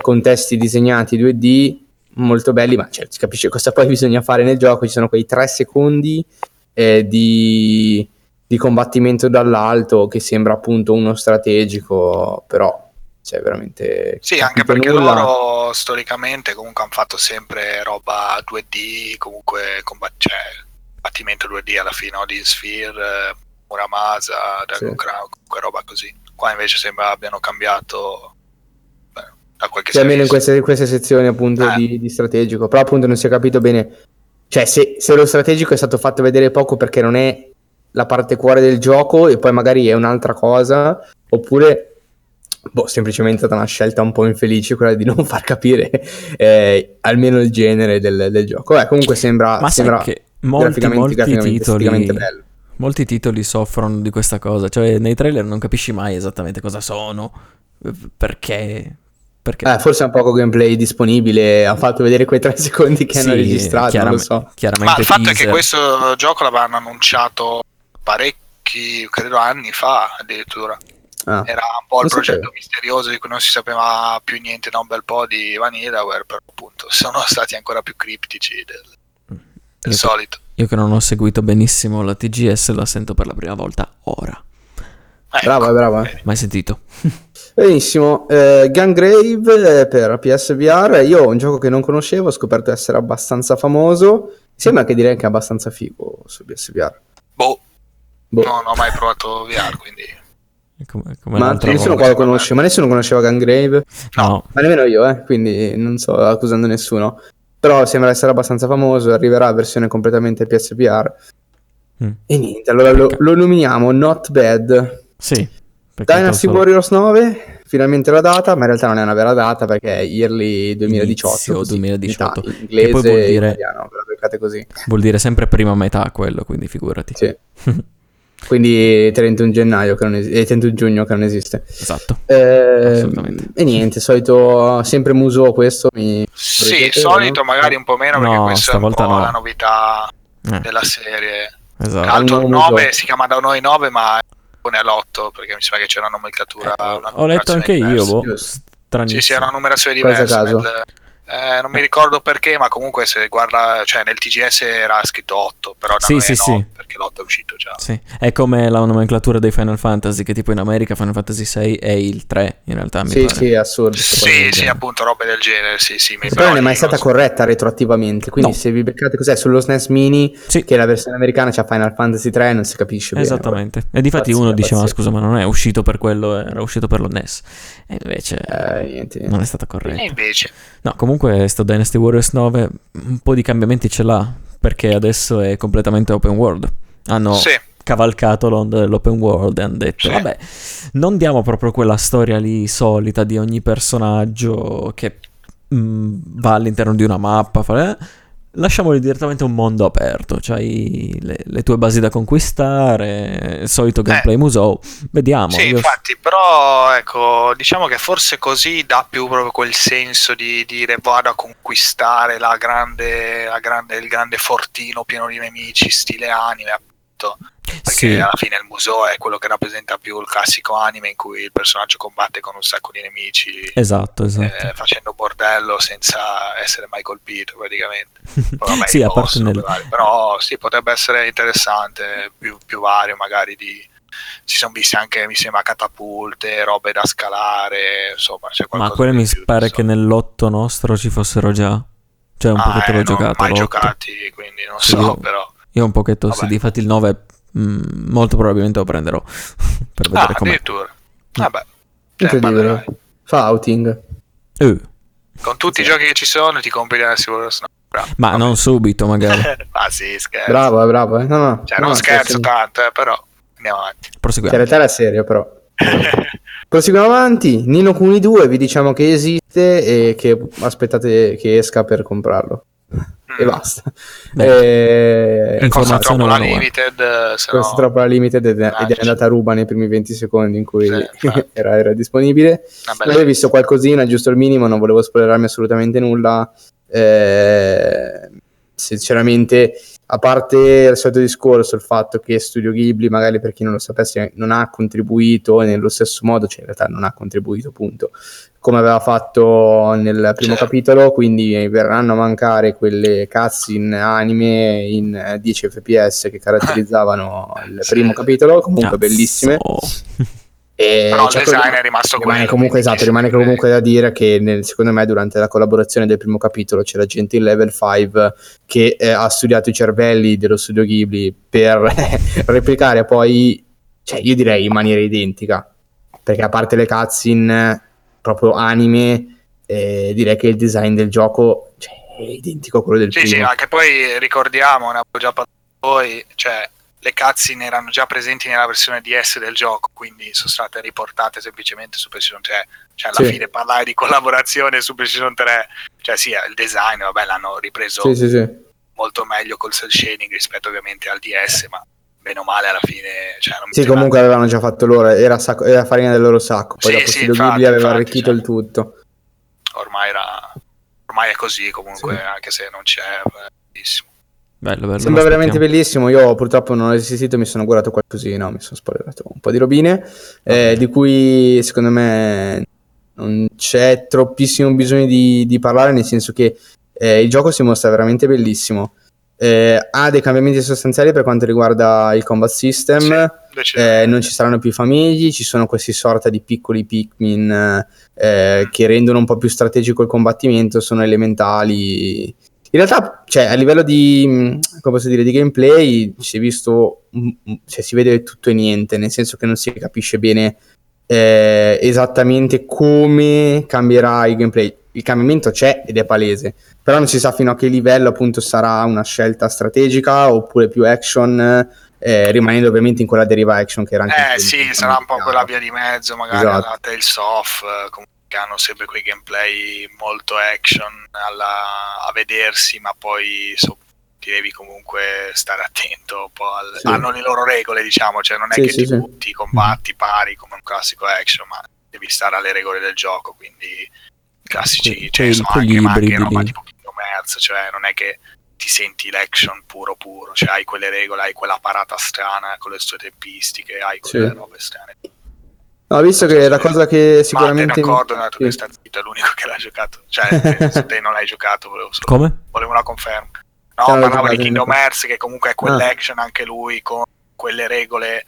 contesti disegnati 2D, molto belli, ma cioè, si capisce cosa poi bisogna fare nel gioco. Ci sono quei 3 secondi di combattimento dall'alto che sembra appunto uno strategico, però cioè veramente sì, anche perché loro storicamente comunque hanno fatto sempre roba 2D, comunque combattimento 2D alla fine, no? Di Sphere, Muramasa, Dragon Crown, comunque roba così. Qua invece sembra abbiano cambiato, beh, da qualche almeno in queste sezioni appunto di strategico, però appunto non si è capito bene, cioè se lo strategico è stato fatto vedere poco perché non è la parte cuore del gioco e poi magari è un'altra cosa, oppure semplicemente è stata una scelta un po' infelice quella di non far capire almeno il genere del gioco. Comunque sembra che graficamente bello. Molti titoli soffrono di questa cosa, cioè nei trailer non capisci mai esattamente cosa sono, perché forse è un poco gameplay disponibile, ha fatto vedere quei 3 secondi che hanno registrato, non lo so. Ma il fatto è che questo gioco l'avevano annunciato parecchi, credo anni fa addirittura, era un po' il progetto misterioso di cui non si sapeva più niente da un bel po' di Vanillaware, però appunto sono stati ancora più criptici del solito. Io che non ho seguito benissimo la TGS la sento per la prima volta ora. Brava. Mai sentito. Benissimo. Gungrave per PSVR, io un gioco che non conoscevo, ho scoperto essere abbastanza famoso, sembra che direi che è abbastanza figo su PSVR. Boh. No, non ho mai provato VR, quindi ma nessuno qua lo conosce, ma nessuno conosceva Gungrave? No. Ma nemmeno io, quindi non sto accusando nessuno. Però sembra essere abbastanza famoso, arriverà a versione completamente PSVR. E niente, allora lo nominiamo Not Bad. Sì. Dynasty Warriors 9, finalmente la data, ma in realtà non è una vera data perché è early 2018. Inizio 2018. Metà, inglese, che poi vuol dire italiano, ve la beccate così. Vuol dire sempre prima metà quello, quindi figurati. Sì. Quindi 31 giugno che non esiste. Esatto. Assolutamente. E niente, solito sempre muso questo. Sì, solito no? Magari un po' meno perché questa è un po' la novità della serie. Esatto. L'altro 9 si chiama da noi 9 ma pone all'8 perché mi sembra che c'è una nomenclatura. Ho letto anche diversa. Io, sì, era una numerazione diversa. Non mi ricordo perché, ma comunque se guarda, cioè nel TGS era scritto 8, però da sì, perché l'8 è uscito già. Sì. È come la nomenclatura dei Final Fantasy, che tipo in America Final Fantasy 6 è il 3, in realtà. Sì, assurdo. Sì, appunto, robe del genere, sì. Però non è mai stata corretta retroattivamente, quindi se vi beccate cos'è, sullo SNES Mini, che la versione americana c'ha Final Fantasy 3, non si capisce bene. Esattamente. E difatti uno diceva, scusa, ma non è uscito per quello, era uscito per lo NES. E invece non è stata corretta. E invece. No, comunque sto Dynasty Warriors 9 un po' di cambiamenti ce l'ha, perché adesso è completamente open world. Hanno cavalcato l'onda dell'open world e hanno detto vabbè, non diamo proprio quella storia lì solita di ogni personaggio che va all'interno di una mappa, lasciamoli direttamente un mondo aperto. C'hai le tue basi da conquistare, il solito gameplay museo. Vediamo. Sì, infatti, però ecco, diciamo che forse così dà più proprio quel senso di dire vado a conquistare il grande fortino pieno di nemici, stile anime, appunto. Perché alla fine il museo è quello che rappresenta più il classico anime in cui il personaggio combatte con un sacco di nemici, esatto. Facendo bordello senza essere mai colpito praticamente. Vabbè, sì, però sì, potrebbe essere interessante, più vario magari di... Si sono viste anche, mi sembra, catapulte, robe da scalare, insomma c'è qualcosa. Ma quelle mi pare che nell'8 nostro ci fossero già, cioè un pochetto l'ho giocato, mai giocati, quindi non so, però io un pochetto sì, difatti il 9 molto probabilmente lo prenderò per vedere com'è. Addirittura. Vabbè. Incredibile. Fa outing. Con tutti i giochi che ci sono ti compri la Silverstone. Ma vabbè, non subito magari. Ma sì, scherzo. Bravo. No. Cioè, non scherzo tanto, però andiamo avanti. Proseguiamo. In realtà era serio, però. Proseguiamo avanti. Ni no Kuni 2 vi diciamo che esiste e che aspettate che esca per comprarlo. E basta. Costa troppo la limited, ed è andata a ruba nei primi 20 secondi in cui era disponibile. Non avevo visto qualcosina, giusto il minimo, non volevo spoilerarmi assolutamente nulla. Sinceramente, a parte il solito discorso, il fatto che Studio Ghibli, magari per chi non lo sapesse, non ha contribuito nello stesso modo, cioè in realtà non ha contribuito, punto, come aveva fatto nel primo capitolo, quindi verranno a mancare quelle cutscene anime in 10 fps che caratterizzavano il primo capitolo, comunque bellissime. Però il design è rimasto quello. Rimane comunque da dire che secondo me durante la collaborazione del primo capitolo c'era gente in level 5 che ha studiato i cervelli dello Studio Ghibli per replicare poi, cioè io direi in maniera identica, perché a parte le cutscene proprio anime, direi che il design del gioco, cioè, è identico a quello del primo. Sì, ma che poi ricordiamo, ne avevo già parlato poi, cioè le cutscene erano già presenti nella versione DS del gioco, quindi sono state riportate semplicemente su PlayStation 3. Cioè alla fine parlare di collaborazione su PlayStation 3, cioè sì, il design, vabbè, l'hanno ripreso molto meglio col cel shading rispetto ovviamente al DS, ma bene o male alla fine, cioè, non mi comunque avevano già fatto loro, era farina del loro sacco, poi dopo Studio Ghibli aveva arricchito il tutto. Ormai è così comunque, anche se non c'è, bellissimo. Bello, sembra veramente bellissimo. Io purtroppo non ho resistito, mi sono guardato qualcosina, mi sono spoilerato un po' di robine, di cui secondo me non c'è troppissimo bisogno di parlare, nel senso che il gioco si mostra veramente bellissimo, ha dei cambiamenti sostanziali per quanto riguarda il combat system, non ci saranno più famiglie, ci sono questi sorta di piccoli Pikmin che rendono un po' più strategico il combattimento, sono elementali. In realtà, cioè, a livello di, come posso dire, di gameplay si è visto, cioè, si vede tutto e niente, nel senso che non si capisce bene esattamente come cambierà il gameplay. Il cambiamento c'è ed è palese, però non si sa fino a che livello appunto sarà una scelta strategica oppure più action, rimanendo ovviamente in quella deriva action che era anche sarà un po' quella via di mezzo, magari alla Tales of, comunque. Hanno sempre quei gameplay molto action a vedersi, ma poi ti devi comunque stare attento un po' hanno le loro regole, diciamo, cioè non è che ti butti combatti pari come un classico action, ma devi stare alle regole del gioco, quindi classici, cioè sono anche macchine, roba tipo Kingdom Hearts, cioè non è che ti senti l'action puro, cioè hai quelle regole, hai quella parata strana con le sue tempistiche, hai quelle robe strane. No, visto che è la cosa che sicuramente... Ma d'accordo, dato che sta zitto, è l'unico che l'ha giocato. Cioè, se te non l'hai giocato, volevo una conferma. No, parlavo di Kingdom Hearts, che comunque è quell'action anche lui, con quelle regole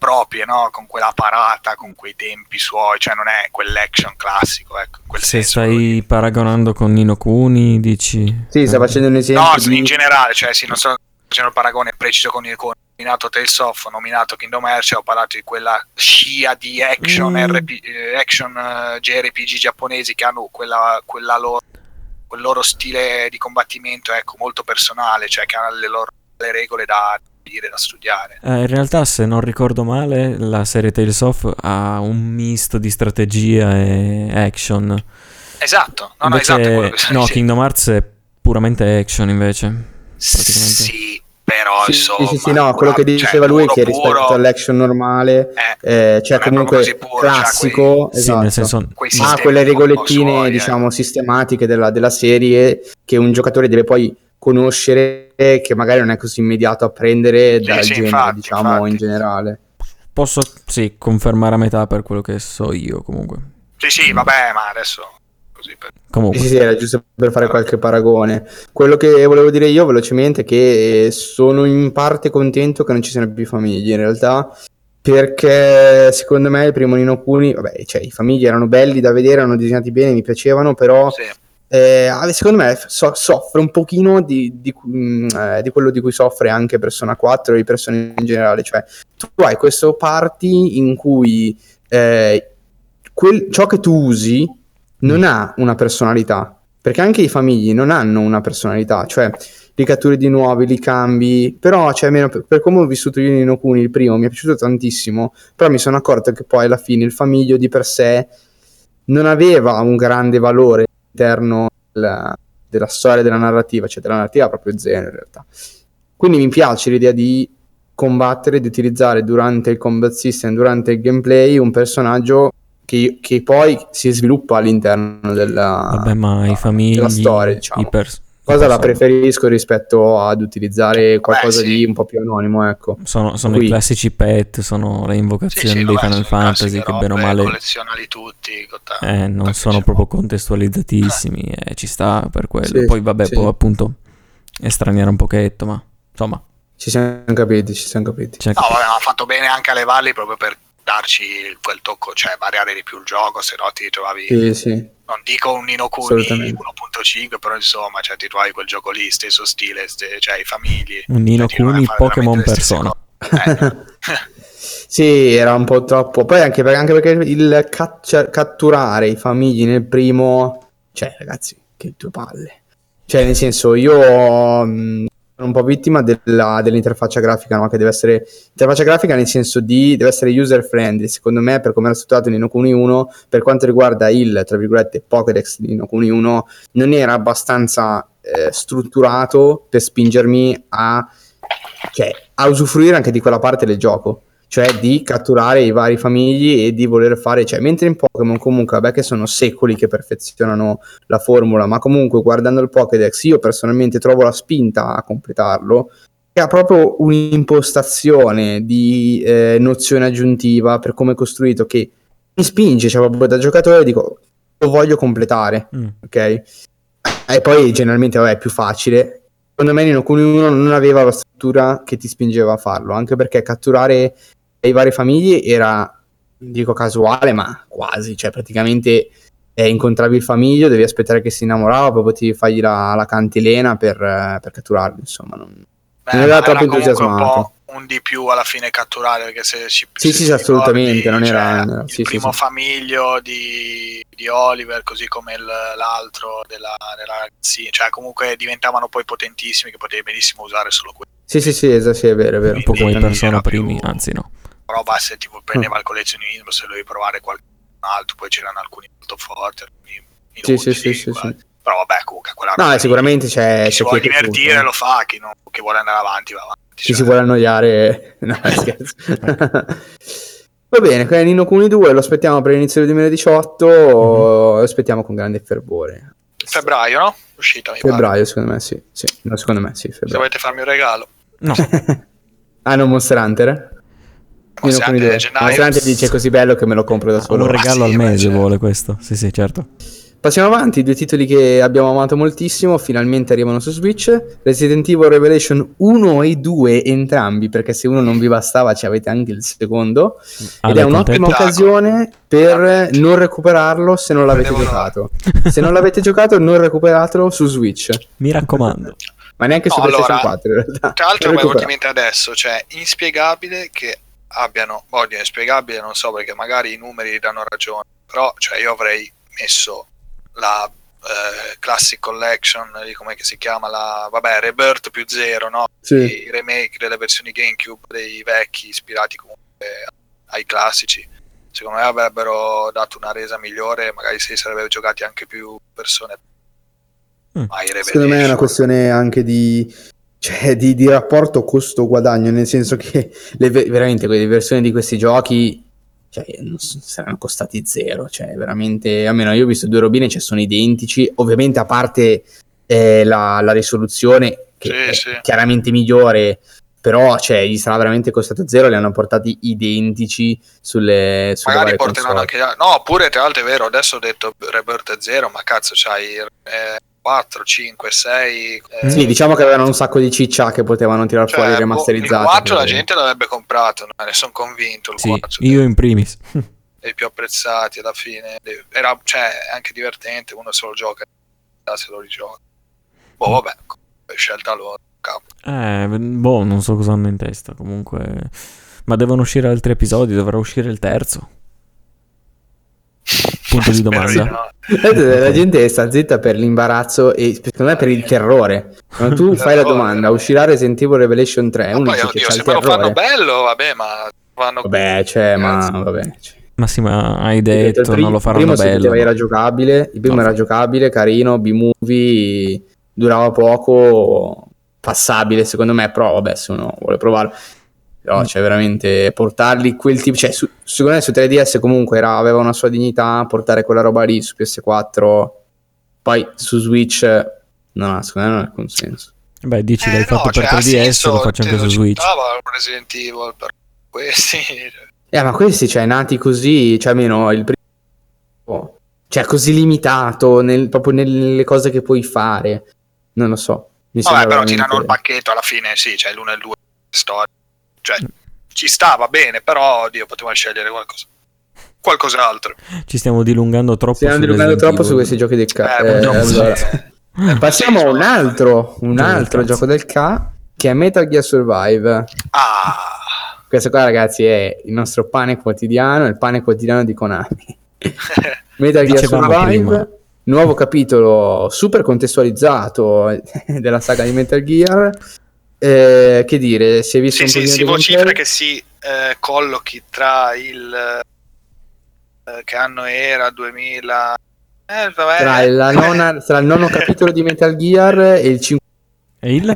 proprie, no? Con quella parata, con quei tempi suoi, cioè non è quell'action classico, ecco. In quel senso stai paragonando con Ni no Kuni, dici? Sì, sta facendo un esempio. No, in generale, cioè sì, non sto facendo il paragone preciso con Ni no Kuni. Nominato Tales of, nominato Kingdom Hearts, ho parlato di quella scia di action JRPG giapponesi che hanno quel loro stile di combattimento, ecco, molto personale, cioè che hanno le regole da dire, da studiare. In realtà, se non ricordo male, la serie Tales of ha un misto di strategia e action. Esatto, no, invece, Kingdom Hearts è puramente action invece. Sì, però sì, insomma, sì, sì, no, quello che diceva lui è che rispetto puro, all'action normale cioè comunque puro, classico, cioè esatto, sì, nel senso, ma quelle regolettine suoi, diciamo sistematiche della serie che un giocatore deve poi conoscere, che magari non è così immediato a prendere dal genere, infatti, diciamo infatti. In generale posso sì confermare a metà per quello che so io comunque. Sì, sì, vabbè, ma adesso così per... Comunque. Sì, sì, era giusto per fare qualche paragone. Quello che volevo dire io velocemente è che sono in parte contento che non ci siano più famiglie in realtà, perché secondo me il primo Ni no Kuni, vabbè, cioè i famiglie erano belli da vedere, erano disegnati bene, mi piacevano, però sì. Secondo me soffre un pochino di quello di cui soffre anche Persona 4 e Persona in generale, cioè tu hai questo party in cui ciò che tu usi non ha una personalità, perché anche i famigli non hanno una personalità, cioè li catturi di nuovi, li cambi, però cioè, almeno per come ho vissuto io Ni no Kuni il primo mi è piaciuto tantissimo, però mi sono accorto che poi alla fine il famiglio di per sé non aveva un grande valore all'interno della storia, della narrativa, cioè della narrativa proprio zero in realtà. Quindi mi piace l'idea di combattere, di utilizzare durante il combat system, durante il gameplay un personaggio che poi si sviluppa all'interno della storia, diciamo. Cosa la preferisco rispetto ad utilizzare qualcosa di un po' più anonimo, ecco. Sono i classici pet, sono le invocazioni dei Final Fantasy che bene o male collezionali tutti, non sono proprio contestualizzatissimi e ci sta per quello. Poi vabbè, può appunto estraniare un pochetto, ma insomma. Ci siamo capiti. No, vabbè, ma ha fatto bene anche a levarli proprio per darci quel tocco, cioè variare di più il gioco, se no ti trovavi non dico un Ni no Kuni 1.5, però insomma, cioè ti trovavi quel gioco lì, stesso stile, cioè i famigli, un Ni no Kuni Pokémon Persona. Sì, era un po' troppo. Poi anche perché il catturare i famigli nel primo, cioè ragazzi, che due palle. Cioè nel senso, io un po' vittima dell'interfaccia grafica, no? Che deve essere interfaccia grafica nel senso di deve essere user friendly, secondo me, per come era strutturato in Ni no Kuni 1. Per quanto riguarda il tra virgolette Pokédex di Ni no Kuni 1 non era abbastanza strutturato per spingermi a usufruire anche di quella parte del gioco, cioè di catturare i vari famigli e di voler fare, cioè mentre in Pokémon comunque vabbè che sono secoli che perfezionano la formula, ma comunque guardando il Pokédex io personalmente trovo la spinta a completarlo, che ha proprio un'impostazione di nozione aggiuntiva per come è costruito, che mi spinge, cioè proprio da giocatore dico lo voglio completare, ok? E poi generalmente vabbè è più facile. Secondo me Ni no Kuni 1 non aveva la struttura che ti spingeva a farlo, anche perché catturare i vari famigli era, dico casuale, ma quasi, cioè praticamente incontravi il famiglio, devi aspettare che si innamorava, poi potevi fargli la cantilena per catturarlo, insomma non era troppo entusiasmato. Un po' un di più alla fine catturare, perché se assolutamente ricordi, non era, cioè, il primo famiglio di Oliver, così come l'altro della ragazzina, cioè comunque diventavano poi potentissimi che potevi benissimo usare solo quelli. Sì, è vero. Quindi, un po' come i Persona primi, anzi no. Però basta, tipo prendeva il collezionismo, se dovevi provare qualcun altro, poi c'erano alcuni molto forti, sì. Però vabbè, comunque quella sicuramente c'è chi si vuole divertire tutto. Lo fa, chi vuole andare avanti va avanti. Chi si vuole annoiare, no, scherzo. Va bene, quindi Ni no Kuni 2 lo aspettiamo per l'inizio del 2018, lo aspettiamo con grande fervore. Febbraio, no? Uscita mi febbraio, secondo me sì. No, secondo me sì, febbraio. Se volete farmi un regalo. No. Non Monster Hunter? Monster Hunter è gennaio. Monster Hunter dice così bello che me lo compro da solo. Un regalo al mese vuole questo. Sì, certo. Passiamo avanti, due titoli che abbiamo amato moltissimo finalmente arrivano su Switch, Resident Evil Revelation 1 e 2 entrambi, perché se uno non vi bastava ci avete anche il secondo, ed è un'ottima occasione per non recuperarlo se non l'avete giocato. Se non l'avete giocato non recuperatelo su Switch, mi raccomando. Ma neanche su PlayStation 4 in realtà. Tra l'altro mi è venuto in mente adesso, cioè inspiegabile che abbiano, oddio inspiegabile non so perché magari i numeri danno ragione, però cioè io avrei messo la Classic Collection, com'è che si chiama, Rebirth più zero, no? Sì. I remake delle versioni GameCube dei vecchi ispirati comunque ai classici, secondo me avrebbero dato una resa migliore, magari se sarebbero giocati anche più persone. Secondo me è una questione anche di, cioè, di rapporto costo-guadagno, nel senso che veramente le versioni di questi giochi, cioè, non so, saranno costati zero, cioè veramente, almeno io ho visto due robine, cioè, sono identici, ovviamente a parte la risoluzione che è chiaramente migliore, però cioè, gli sarà veramente costato zero, li hanno portati identici sulle magari porteranno anche no, pure tra l'altro è vero, adesso ho detto Rebirth è zero, ma cazzo c'hai 4, 5, 6 sì, diciamo che avevano un sacco di ciccia che potevano tirar fuori remasterizzati. Il 4 la gente l'avrebbe comprato, ne sono convinto, il 4, sì, io in primis dei più apprezzati alla fine, era, cioè, anche divertente, uno se lo gioca, se lo rigioca, boh, vabbè, scelta loro. Boh, non so cosa hanno in testa. Comunque, ma devono uscire altri episodi. Dovrà uscire il terzo. Punto di domanda. La gente è sta zitta per l'imbarazzo e secondo me per il terrore. Quando tu fai la domanda, uscirà Resident Evil Revelation 3. No, poi, oddio, se lo fanno bello, vabbè, ma vanno. Vabbè, cioè, ma vabbè. Cioè. Massima, hai detto, non lo faranno bello. Era giocabile. Il primo era giocabile, carino, B-movie, durava poco, passabile secondo me, però vabbè, se uno vuole provarlo, però cioè veramente portarli quel tipo, cioè secondo me su 3DS comunque aveva una sua dignità, portare quella roba lì su PS4, poi su Switch no, secondo me non ha alcun senso. Beh, dici l'hai fatto, cioè, per 3DS senso, lo faccio anche su Switch. Resident Evil per questi ma questi, cioè, nati così, cioè almeno il primo cioè così limitato proprio nelle cose che puoi fare, non lo so. Vabbè, però veramente tirano il pacchetto alla fine, sì, cioè l'uno e il due storia, cioè ci sta, va bene, però oddio, potevamo scegliere qualcos'altro. Ci stiamo dilungando troppo, su questi giochi del ca. Passiamo a un altro gioco del ca, che è Metal Gear Survive. Questo qua, ragazzi, è il nostro pane quotidiano, il pane quotidiano di Konami. Metal Gear Survive prima. Nuovo capitolo super contestualizzato della saga di Metal Gear. Che dire, si è visto un po' di vocifera che si collochi tra il che anno era 2000 tra il nono capitolo di Metal Gear e il 5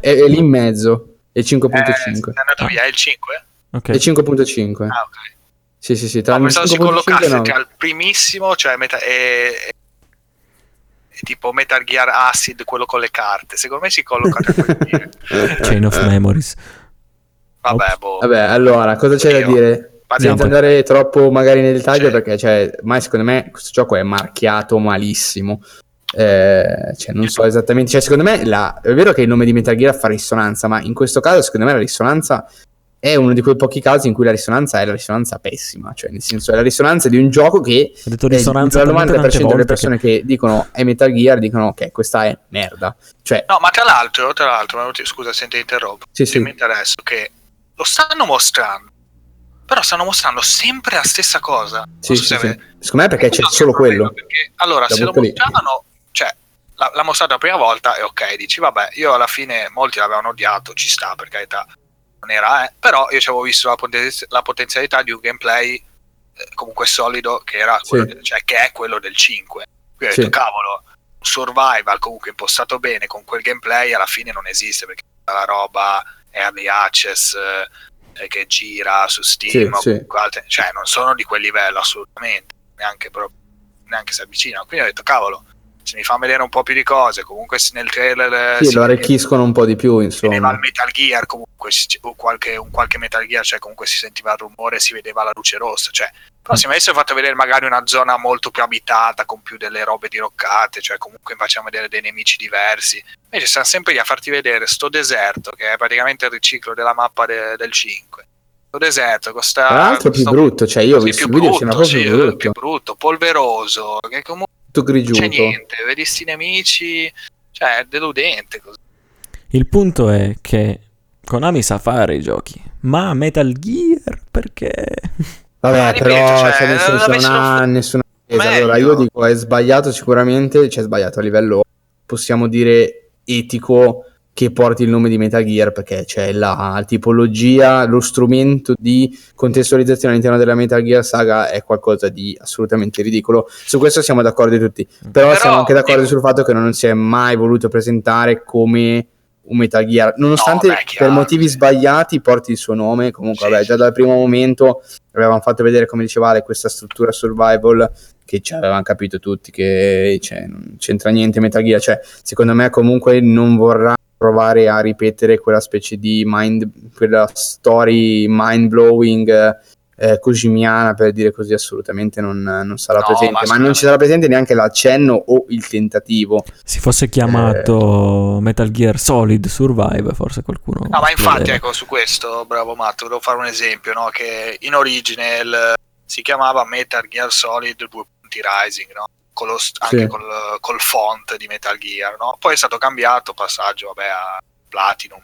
e lì in mezzo, il 5.5 è andato via, è il 5? Okay. Il 5.5. Ok. Sì, tra il 5.5 si collocasse tra il primissimo, cioè tipo Metal Gear Acid, quello con le carte, secondo me si colloca tra quelli. Chain of Memories. Vabbè, allora, cosa c'è da dire? Senza andare troppo magari nel dettaglio, perché cioè, secondo me questo gioco è marchiato malissimo. Cioè, non so esattamente, cioè, secondo me è vero che il nome di Metal Gear fa risonanza, ma in questo caso secondo me la risonanza è uno di quei pochi casi in cui la risonanza è la risonanza pessima, cioè nel senso è la risonanza di un gioco che il 90% delle persone che dicono è Metal Gear dicono che questa è merda, cioè no, ma tra l'altro scusa se ti interrompo, mi interessa che lo stanno mostrando, però stanno mostrando sempre la stessa cosa, secondo me perché c'è solo quello, perché allora se lo mostravano, cioè l'ha mostrato la prima volta e ok, dici vabbè, io alla fine molti l'avevano odiato, ci sta, per carità, non era, però io ci avevo visto la potenzialità di un gameplay comunque solido, che era quello che è quello del 5, quindi ho detto cavolo, un survival comunque impostato bene con quel gameplay alla fine non esiste, perché la roba early access che gira su Steam cioè non sono di quel livello assolutamente, neanche si avvicina, quindi ho detto cavolo, se mi fa vedere un po' più di cose, comunque nel trailer lo arricchiscono un po' di più, insomma. Si vedeva il Metal Gear, comunque o qualche Metal Gear, cioè comunque si sentiva il rumore, si vedeva la luce rossa, cioè però se mi avessero fatto vedere magari una zona molto più abitata, con più delle robe diroccate, cioè comunque facciamo vedere dei nemici diversi, invece stanno sempre lì a farti vedere sto deserto, che è praticamente il riciclo della mappa del 5, sto deserto costa, tra l'altro più brutto, cioè io ho visto il video, più brutto, polveroso, che comunque tutto grigiuto. C'è niente, vedi sti nemici, cioè è deludente così. Il punto è che Konami sa fare i giochi, ma Metal Gear perché? Vabbè, però cioè, nessuna attesa. Allora io dico è sbagliato sicuramente, cioè è sbagliato a livello, possiamo dire, etico, che porti il nome di Metal Gear, perché c'è la tipologia, lo strumento di contestualizzazione all'interno della Metal Gear saga è qualcosa di assolutamente ridicolo. Su questo siamo d'accordo tutti, però siamo anche d'accordo sul fatto che non si è mai voluto presentare come un Metal Gear, nonostante per motivi sbagliati porti il suo nome. Comunque vabbè, già dal primo momento avevamo fatto vedere, come diceva Ale, questa struttura survival che ci avevano capito tutti che non c'entra niente Metal Gear. Cioè, secondo me comunque non vorrà provare a ripetere quella specie di quella story mind blowing cosimiana, per dire così. Assolutamente non sarà presente, ma non ci sarà presente neanche l'accenno o il tentativo. Si fosse chiamato Metal Gear Solid Survive, forse qualcuno. No, ma infatti vedeva. Ecco, su questo, bravo Matt, volevo fare un esempio, no? Che in origine si chiamava Metal Gear Solid 2. Rising, no? Con anche col font di Metal Gear, no? Poi è stato cambiato, passaggio a Platinum,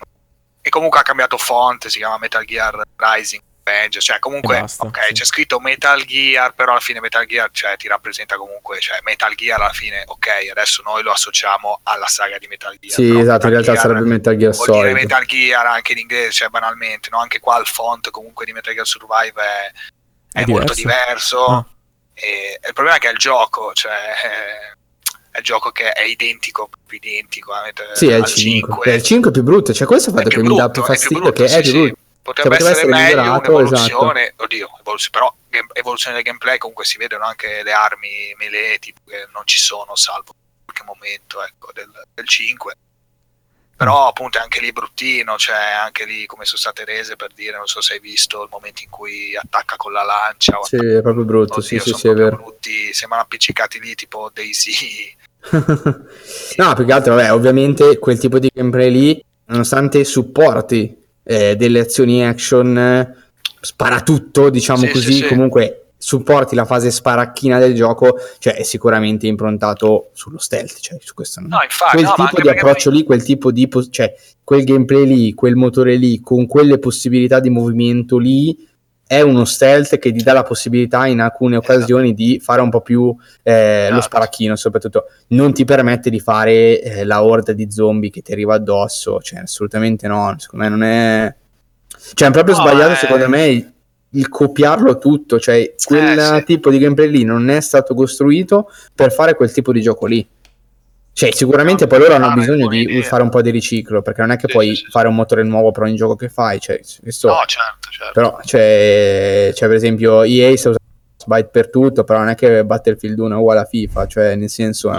e comunque ha cambiato font, si chiama Metal Gear Rising Revenge, cioè comunque basta, c'è scritto Metal Gear, però alla fine Metal Gear ti rappresenta comunque, Metal Gear alla fine, adesso noi lo associamo alla saga di Metal Gear. Sì, esatto, Metal in realtà Gear, sarebbe Metal Gear Solid. Vuol dire Metal Gear anche in inglese, banalmente, no? Anche qua il font comunque di Metal Gear Survive è diverso. Molto diverso. Oh. E il problema è che è il gioco, è il gioco che è identico al 5. È il 5 più brutto, questo è il fatto che mi dà più fastidio, che è più brutto. Potrebbe essere meglio, migliorato, un'evoluzione, però evoluzione del gameplay, comunque si vedono anche le armi melee, tipo, che non ci sono, salvo in qualche momento del 5. Però appunto è anche lì bruttino, anche lì come sono state rese, per dire, non so se hai visto il momento in cui attacca con la lancia. È proprio brutto, sì, è vero. Brutti, sembrano appiccicati lì tipo Daisy. No, più che altro, ovviamente quel tipo di gameplay lì, nonostante supporti delle azioni action sparatutto, comunque supporti la fase sparacchina del gioco, è sicuramente improntato sullo stealth, su questo tipo di approccio lì, quel tipo di quel gameplay lì, quel motore lì, con quelle possibilità di movimento lì, è uno stealth che ti dà la possibilità in alcune occasioni di fare un po' più lo sparacchino, soprattutto non ti permette di fare la orda di zombie che ti arriva addosso, assolutamente no. Secondo me non è proprio sbagliato, secondo me il copiarlo tutto, quel tipo di gameplay lì non è stato costruito per fare quel tipo di gioco lì. Sicuramente poi loro hanno bisogno di fare un po' di riciclo, perché non è che puoi fare un motore nuovo per ogni gioco che fai. Certo. Però per esempio EA sta usando Byte per tutto, però non è che Battlefield 1 è uguale a FIFA, nel senso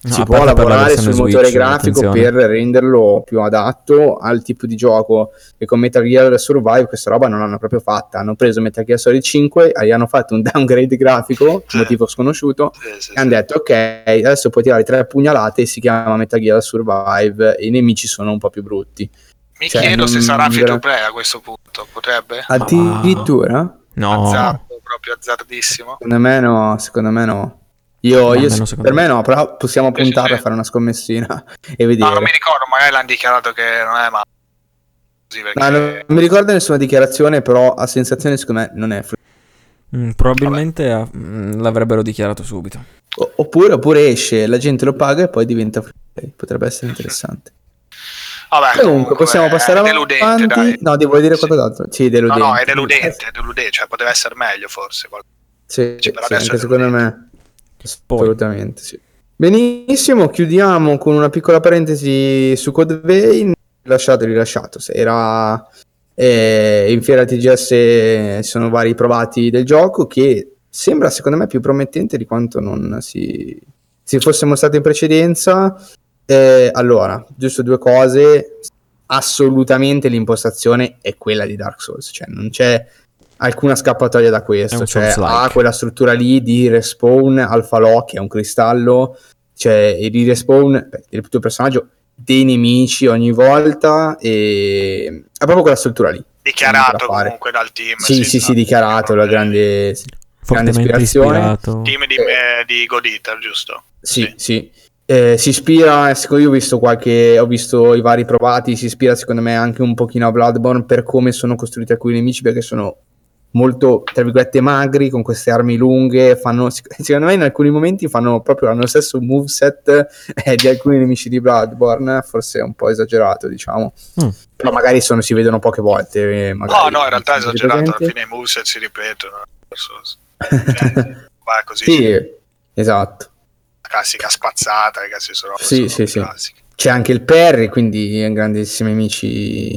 si può lavorare sul motore grafico per renderlo più adatto al tipo di gioco, e con Metal Gear Survive questa roba non l'hanno proprio fatta. Hanno preso Metal Gear Solid 5, gli hanno fatto un downgrade grafico, motivo sconosciuto, e hanno detto ok, adesso puoi tirare 3 pugnalate e si chiama Metal Gear Survive, e i nemici sono un po' più brutti. Mi chiedo se sarà free to play a questo punto, potrebbe? Addirittura? No. Proprio azzardissimo. Secondo me no. Per me no, però possiamo puntare a fare una scommessina e vedere. No, non mi ricordo, magari l'hanno dichiarato che non è male. Non mi ricordo nessuna dichiarazione, però a sensazione secondo me non è probabilmente l'avrebbero dichiarato subito. Oppure esce, la gente lo paga e poi diventa free play. Potrebbe essere interessante. Vabbè, comunque possiamo passare avanti. Deludente, no, devo dire qualcos'altro. Sì, deludente. No, è deludente, poteva essere meglio forse. Però adesso secondo me assolutamente sì. Benissimo, chiudiamo con una piccola parentesi su Code Vein. Rilasciato. Era in fiera TGS, ci sono vari provati del gioco che sembra secondo me più promettente di quanto non si fosse mostrato in precedenza. Allora, giusto 2 cose. Assolutamente l'impostazione è quella di Dark Souls, non c'è alcuna scappatoia da questo, ha quella struttura lì di respawn al falò, che è un cristallo, di respawn del tuo personaggio, dei nemici ogni volta, e ha proprio quella struttura lì, dichiarato comunque dal team. Sì, dichiarato la grande ispirazione, team di God Eater, giusto? Sì. Si ispira, io ho visto i vari provati, si ispira secondo me anche un pochino a Bloodborne per come sono costruiti alcuni nemici, perché sono molto, tra virgolette, magri, con queste armi lunghe, fanno, secondo me in alcuni momenti fanno proprio, hanno lo stesso moveset di alcuni nemici di Bloodborne, forse è un po' esagerato, diciamo. Però magari sono, si vedono poche volte. No, in realtà è esagerato, alla fine i moveset si ripetono. Va così. Sì, esatto. La classica spazzata, ragazzi, sono classiche. C'è anche il parry, quindi grandissimi amici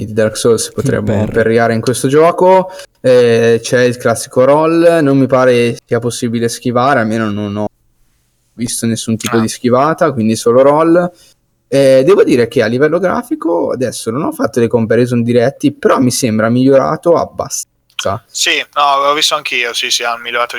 di Dark Souls potrebbero parryare in questo gioco. C'è il classico roll, non mi pare sia possibile schivare, almeno non ho visto nessun tipo di schivata, quindi solo roll. Devo dire che a livello grafico adesso non ho fatto dei comparison diretti, però mi sembra migliorato abbastanza. Sì, no, l'ho visto anch'io, sì, ha migliorato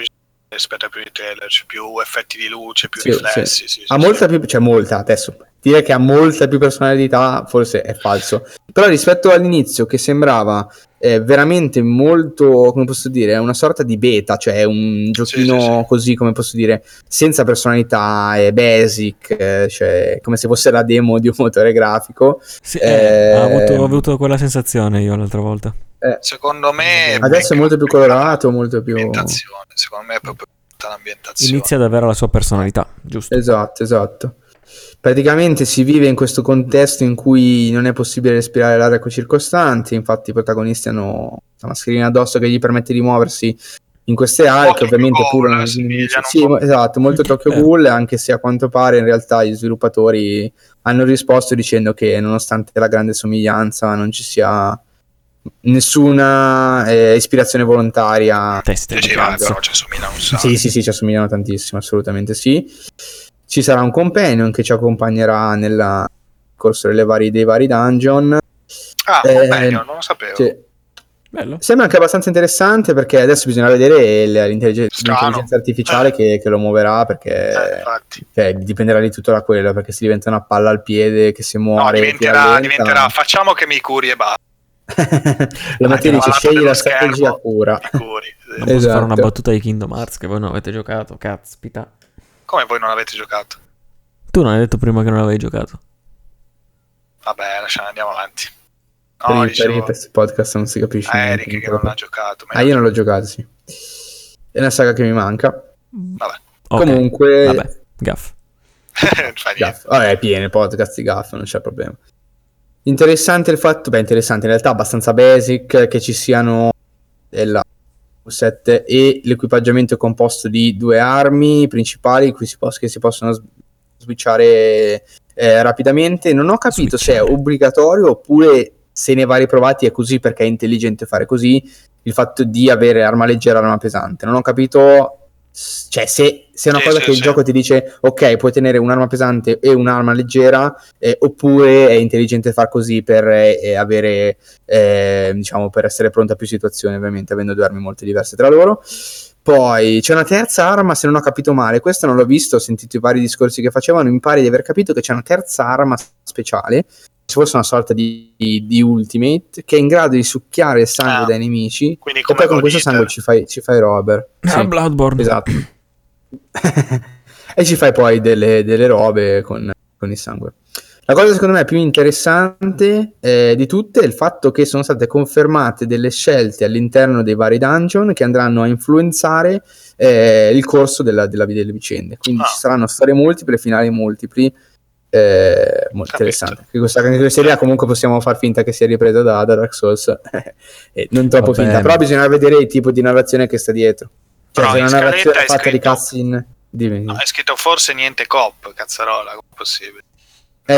rispetto ai primi trailer, c'è più effetti di luce, più riflessi. Sì, ha molta più, c'è molta adesso. Dire che ha molta più personalità forse è falso, però rispetto all'inizio che sembrava veramente molto, come posso dire, una sorta di beta, cioè un giochino così, come posso dire, senza personalità, è basic, cioè come se fosse la demo di un motore grafico. Ho avuto quella sensazione io l'altra volta. Secondo me adesso è molto più colorato, molto più ambientazione, secondo me è proprio l'ambientazione. Inizia ad avere la sua personalità, giusto? Esatto. Praticamente si vive in questo contesto in cui non è possibile respirare l'aria circostante, infatti i protagonisti hanno una mascherina addosso che gli permette di muoversi in queste aree che ovviamente curano. Esatto, molto Tokyo Ghoul, anche se a quanto pare in realtà gli sviluppatori hanno risposto dicendo che nonostante la grande somiglianza non ci sia nessuna ispirazione volontaria. Sì, ci assomigliano tantissimo, assolutamente sì. Ci sarà un companion che ci accompagnerà nel corso dei vari dungeon. Companion, non lo sapevo. Sì. Bello. Sembra anche abbastanza interessante, perché adesso bisogna vedere l'intelligenza artificiale che lo muoverà, perché dipenderà di tutto da quello, perché si diventa una palla al piede che si muore. No, diventerà facciamo che mi curi e basta. La mattina dice scegli la strategia pura. Esatto. Posso fare una battuta di Kingdom Hearts che voi non avete giocato, cazzpita. Come voi non avete giocato? Tu non hai detto prima che non avevi giocato. Vabbè, andiamo avanti. No, per questo podcast non si capisce. Eric che non ha giocato. Io non l'ho giocato, sì. È una saga che mi manca. Vabbè. Okay. Comunque... Vabbè, gaff. Non fa niente. Vabbè, è pieno il podcast di gaff, non c'è problema. Interessante il fatto... Beh, interessante, in realtà abbastanza basic, che ci siano... e l'equipaggiamento è composto di due armi principali che si possono switchare rapidamente. Non ho capito se è obbligatorio oppure se nei vari provati è così, perché è intelligente fare così, il fatto di avere arma leggera e arma pesante. Non ho capito, cioè se è una cosa che il gioco ti dice ok, puoi tenere un'arma pesante e un'arma leggera, oppure è intelligente far così per avere diciamo, per essere pronta a più situazioni, ovviamente avendo due armi molto diverse tra loro. Poi c'è una terza arma, se non ho capito male, questa non l'ho visto, ho sentito i vari discorsi che facevano, mi pare di aver capito che c'è una terza arma speciale, se fosse una sorta di ultimate, che è in grado di succhiare il sangue dai nemici, quindi come e poi con questo sangue ci fai Robert. Bloodborne. Esatto. E ci fai poi delle robe con il sangue. La cosa secondo me più interessante di tutte è il fatto che sono state confermate delle scelte all'interno dei vari dungeon che andranno a influenzare il corso delle vicende, quindi ci saranno storie multiple, finali multipli. Molto interessante questa idea. Comunque possiamo far finta che sia ripresa da Dark Souls non troppo finta, però bisogna vedere il tipo di narrazione che sta dietro, cioè però se una narrazione è fatta scritto, di cutscene. No, è scritto forse niente coop, cazzarola, come possibile?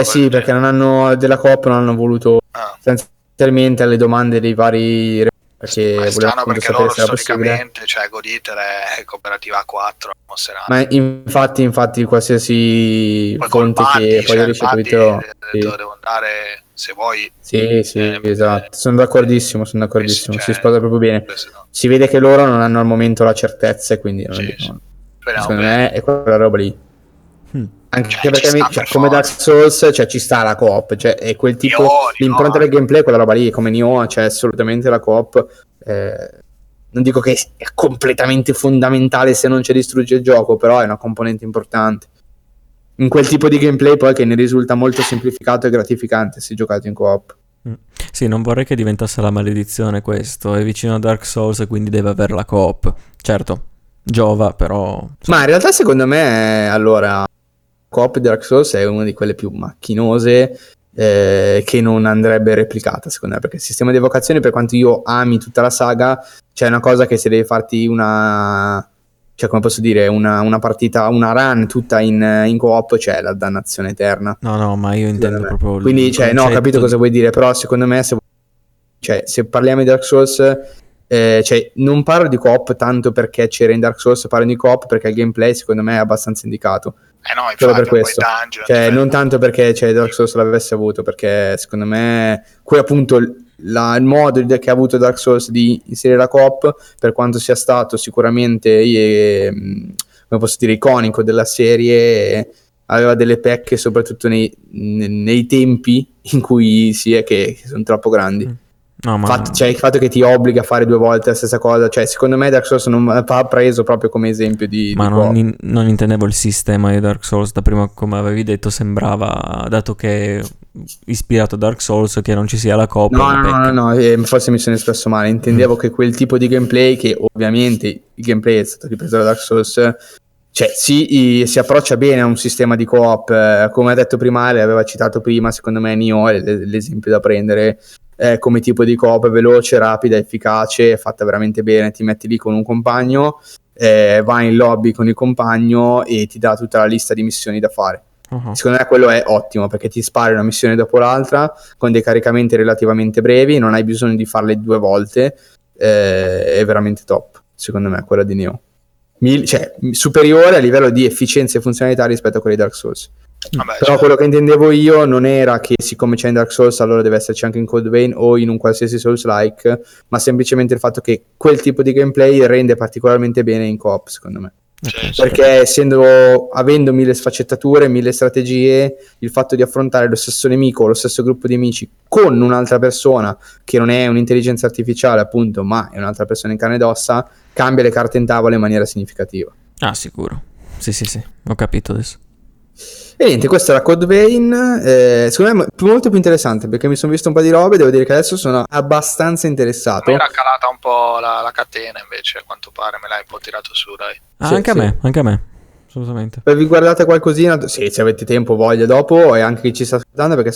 Sì, perché non hanno della coop, non hanno voluto sostanzialmente alle domande dei vari, perché strano, perché loro storicamente, cioè Goditer è cooperativa A4, ma infatti qualsiasi fonte che poi ho ricevuto devo andare se vuoi. Esatto, sono d'accordissimo, cioè, si sposa proprio bene, no. Si vede che loro non hanno al momento la certezza e quindi secondo me è quella roba lì. Anche perché come Dark Souls, cioè, ci sta la coop, cioè è quel tipo l'impronta del gameplay, quella roba lì, come Nioh, cioè assolutamente la coop. Non dico che è completamente fondamentale, se non ci distrugge il gioco, però è una componente importante in quel tipo di gameplay, poi che ne risulta molto semplificato e gratificante se giocato in coop. Sì, non vorrei che diventasse la maledizione questo. È vicino a Dark Souls e quindi deve avere la co-op. Certo, giova però... Ma in realtà secondo me, allora, co-op di Dark Souls è una di quelle più macchinose, che non andrebbe replicata secondo me, perché il sistema di evocazione, per quanto io ami tutta la saga, c'è una cosa che se devi farti una... cioè come posso dire, una partita, una run tutta in co-op, c'è la dannazione eterna. No, ma io intendo proprio... Quindi, cioè, concetto... no, ho capito cosa vuoi dire, però secondo me se parliamo di Dark Souls, non parlo di co-op tanto perché c'era in Dark Souls, parlo di co-op perché il gameplay secondo me è abbastanza indicato. No, infatti, solo per questo. Dungeon, cioè, non tanto perché Dark Souls l'avesse avuto, perché secondo me quello appunto... il modo che ha avuto Dark Souls di inserire la co-op, per quanto sia stato sicuramente come posso dire, iconico della serie, aveva delle pecche soprattutto nei tempi in cui si è che sono troppo grandi. No, ma... il fatto che ti obbliga a fare due volte la stessa cosa, cioè secondo me Dark Souls non va preso proprio come esempio di... Ma non intendevo il sistema di Dark Souls, da prima come avevi detto sembrava, dato che ispirato a Dark Souls, che non ci sia la coppia. No, forse mi sono espresso male, intendevo che quel tipo di gameplay, che ovviamente il gameplay è stato ripreso da Dark Souls, cioè si approccia bene a un sistema di co-op, come ha detto prima Ale, aveva citato prima secondo me Nioh è l'esempio da prendere. Come tipo di coop veloce, rapida, efficace, fatta veramente bene, ti metti lì con un compagno, vai in lobby con il compagno e ti dà tutta la lista di missioni da fare. Secondo me quello è ottimo, perché ti spari una missione dopo l'altra con dei caricamenti relativamente brevi, non hai bisogno di farle due volte, è veramente top secondo me quella di Nioh, superiore a livello di efficienza e funzionalità rispetto a quella di Dark Souls. Vabbè, però quello che intendevo io non era che siccome c'è in Dark Souls allora deve esserci anche in Code Vein o in un qualsiasi Souls-like, ma semplicemente il fatto che quel tipo di gameplay rende particolarmente bene in co-op secondo me, perché avendo mille sfaccettature, mille strategie, il fatto di affrontare lo stesso nemico, lo stesso gruppo di amici con un'altra persona che non è un'intelligenza artificiale appunto, ma è un'altra persona in carne ed ossa, cambia le carte in tavola in maniera significativa. Ah, sicuro, sì, ho capito adesso. E niente, questa era Code Vein, secondo me è molto più interessante perché mi sono visto un po' di robe, devo dire che adesso sono abbastanza interessato. Mi era calata un po' la catena invece, a quanto pare me l'hai un po' tirato su, dai. Anche a me, assolutamente. Poi vi guardate qualcosina, sì, se avete tempo, voglia dopo, e anche chi ci sta ascoltando, perché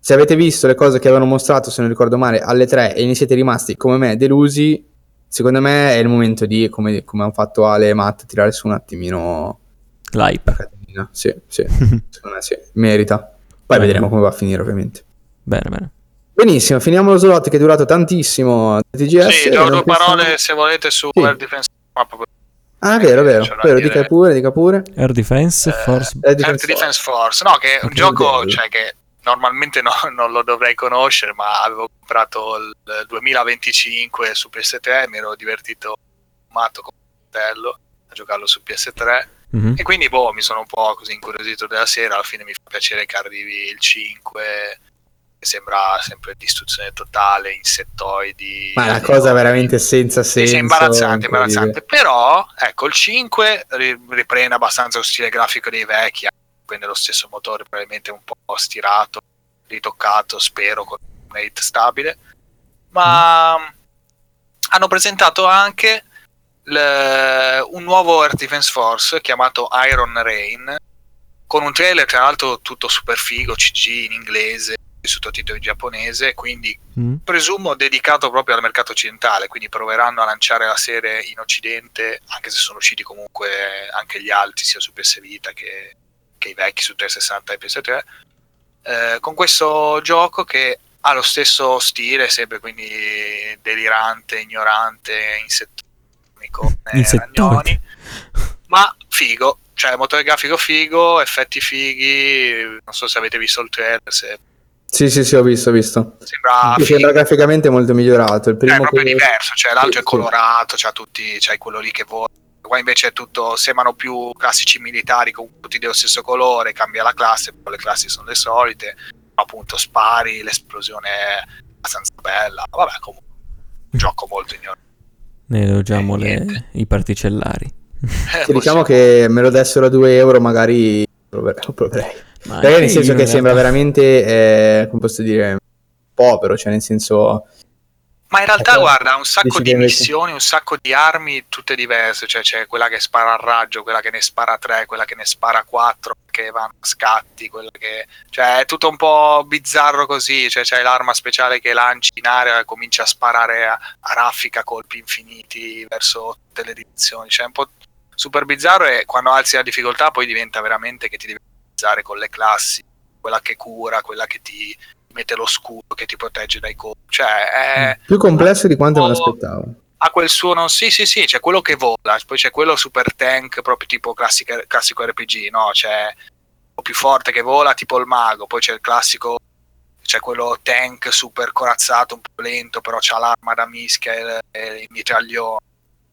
se avete visto le cose che avevano mostrato, se non ricordo male, alle 3 e ne siete rimasti come me delusi, secondo me è il momento di, come hanno fatto Ale e Matt, tirare su un attimino l'hype. Sì, secondo me sì, merita. Poi vedremo come va a finire ovviamente. Bene. Benissimo, finiamo lo slot che è durato tantissimo. TGS, sì, due parole se volete su Air Defense Map. Ah, vero, dica pure. Air Defense Force. Air Defense Force. No, che è un gioco che normalmente non lo dovrei conoscere, ma avevo comprato il 2025 su PS3 e mi ero divertito matto con il fratello a giocarlo su PS3. Mm-hmm. E quindi mi sono un po' così incuriosito della sera. Alla fine mi fa piacere che arrivi il 5, che sembra sempre distruzione totale, insettoidi. Ma la cosa veramente senza senso. È imbarazzante. Però ecco, il 5 riprende abbastanza lo stile grafico dei vecchi, quindi lo stesso motore probabilmente un po' stirato, ritoccato, spero con un rate stabile. Ma hanno presentato anche un nuovo Earth Defense Force chiamato Iron Rain, con un trailer tra l'altro tutto super figo, CG in inglese, sottotitolo in giapponese, quindi presumo dedicato proprio al mercato occidentale, quindi proveranno a lanciare la serie in occidente, anche se sono usciti comunque anche gli altri sia su PS Vita che i vecchi su 360 e PS3, con questo gioco che ha lo stesso stile sempre, quindi delirante, ignorante, con ragnoni, ma figo, cioè motore grafico figo, effetti fighi. Non so se avete visto il trailer. Sì, ho visto. Sembra graficamente molto migliorato. Il primo è proprio diverso, cioè l'altro è colorato, c'ha tutti, c'hai quello lì che vola. Qua invece è tutto, sembrano più classici militari con tutti dello stesso colore, cambia la classe, però le classi sono le solite, appunto spari, l'esplosione è abbastanza bella. Vabbè, comunque un gioco molto ignorante. Ne elogiamo i particellari. Diciamo che me lo dessero a €2 magari lo proverei. Perché nel senso che sembra veramente come posso dire povero, cioè nel senso... Ma in realtà, guarda, ha un sacco di missioni, un sacco di armi, tutte diverse, cioè c'è quella che spara al raggio, quella che ne spara 3, quella che ne spara 4, che vanno a scatti, quella che... Cioè è tutto un po' bizzarro così, cioè c'è l'arma speciale che lanci in aria e comincia a sparare a raffica colpi infiniti verso tutte le direzioni, cioè è un po' super bizzarro, e quando alzi la difficoltà poi diventa veramente che ti devi utilizzare con le classi, quella che cura, quella che ti... mette lo scudo che ti protegge dai colpi, cioè è più complesso di quanto me l'aspettavo. Ha quel suono, sì, c'è quello che vola, poi c'è quello super tank proprio tipo classico RPG, no? C'è quello più forte che vola tipo il mago, poi c'è il classico, c'è quello tank super corazzato, un po' lento però c'ha l'arma da mischia e il mitraglione,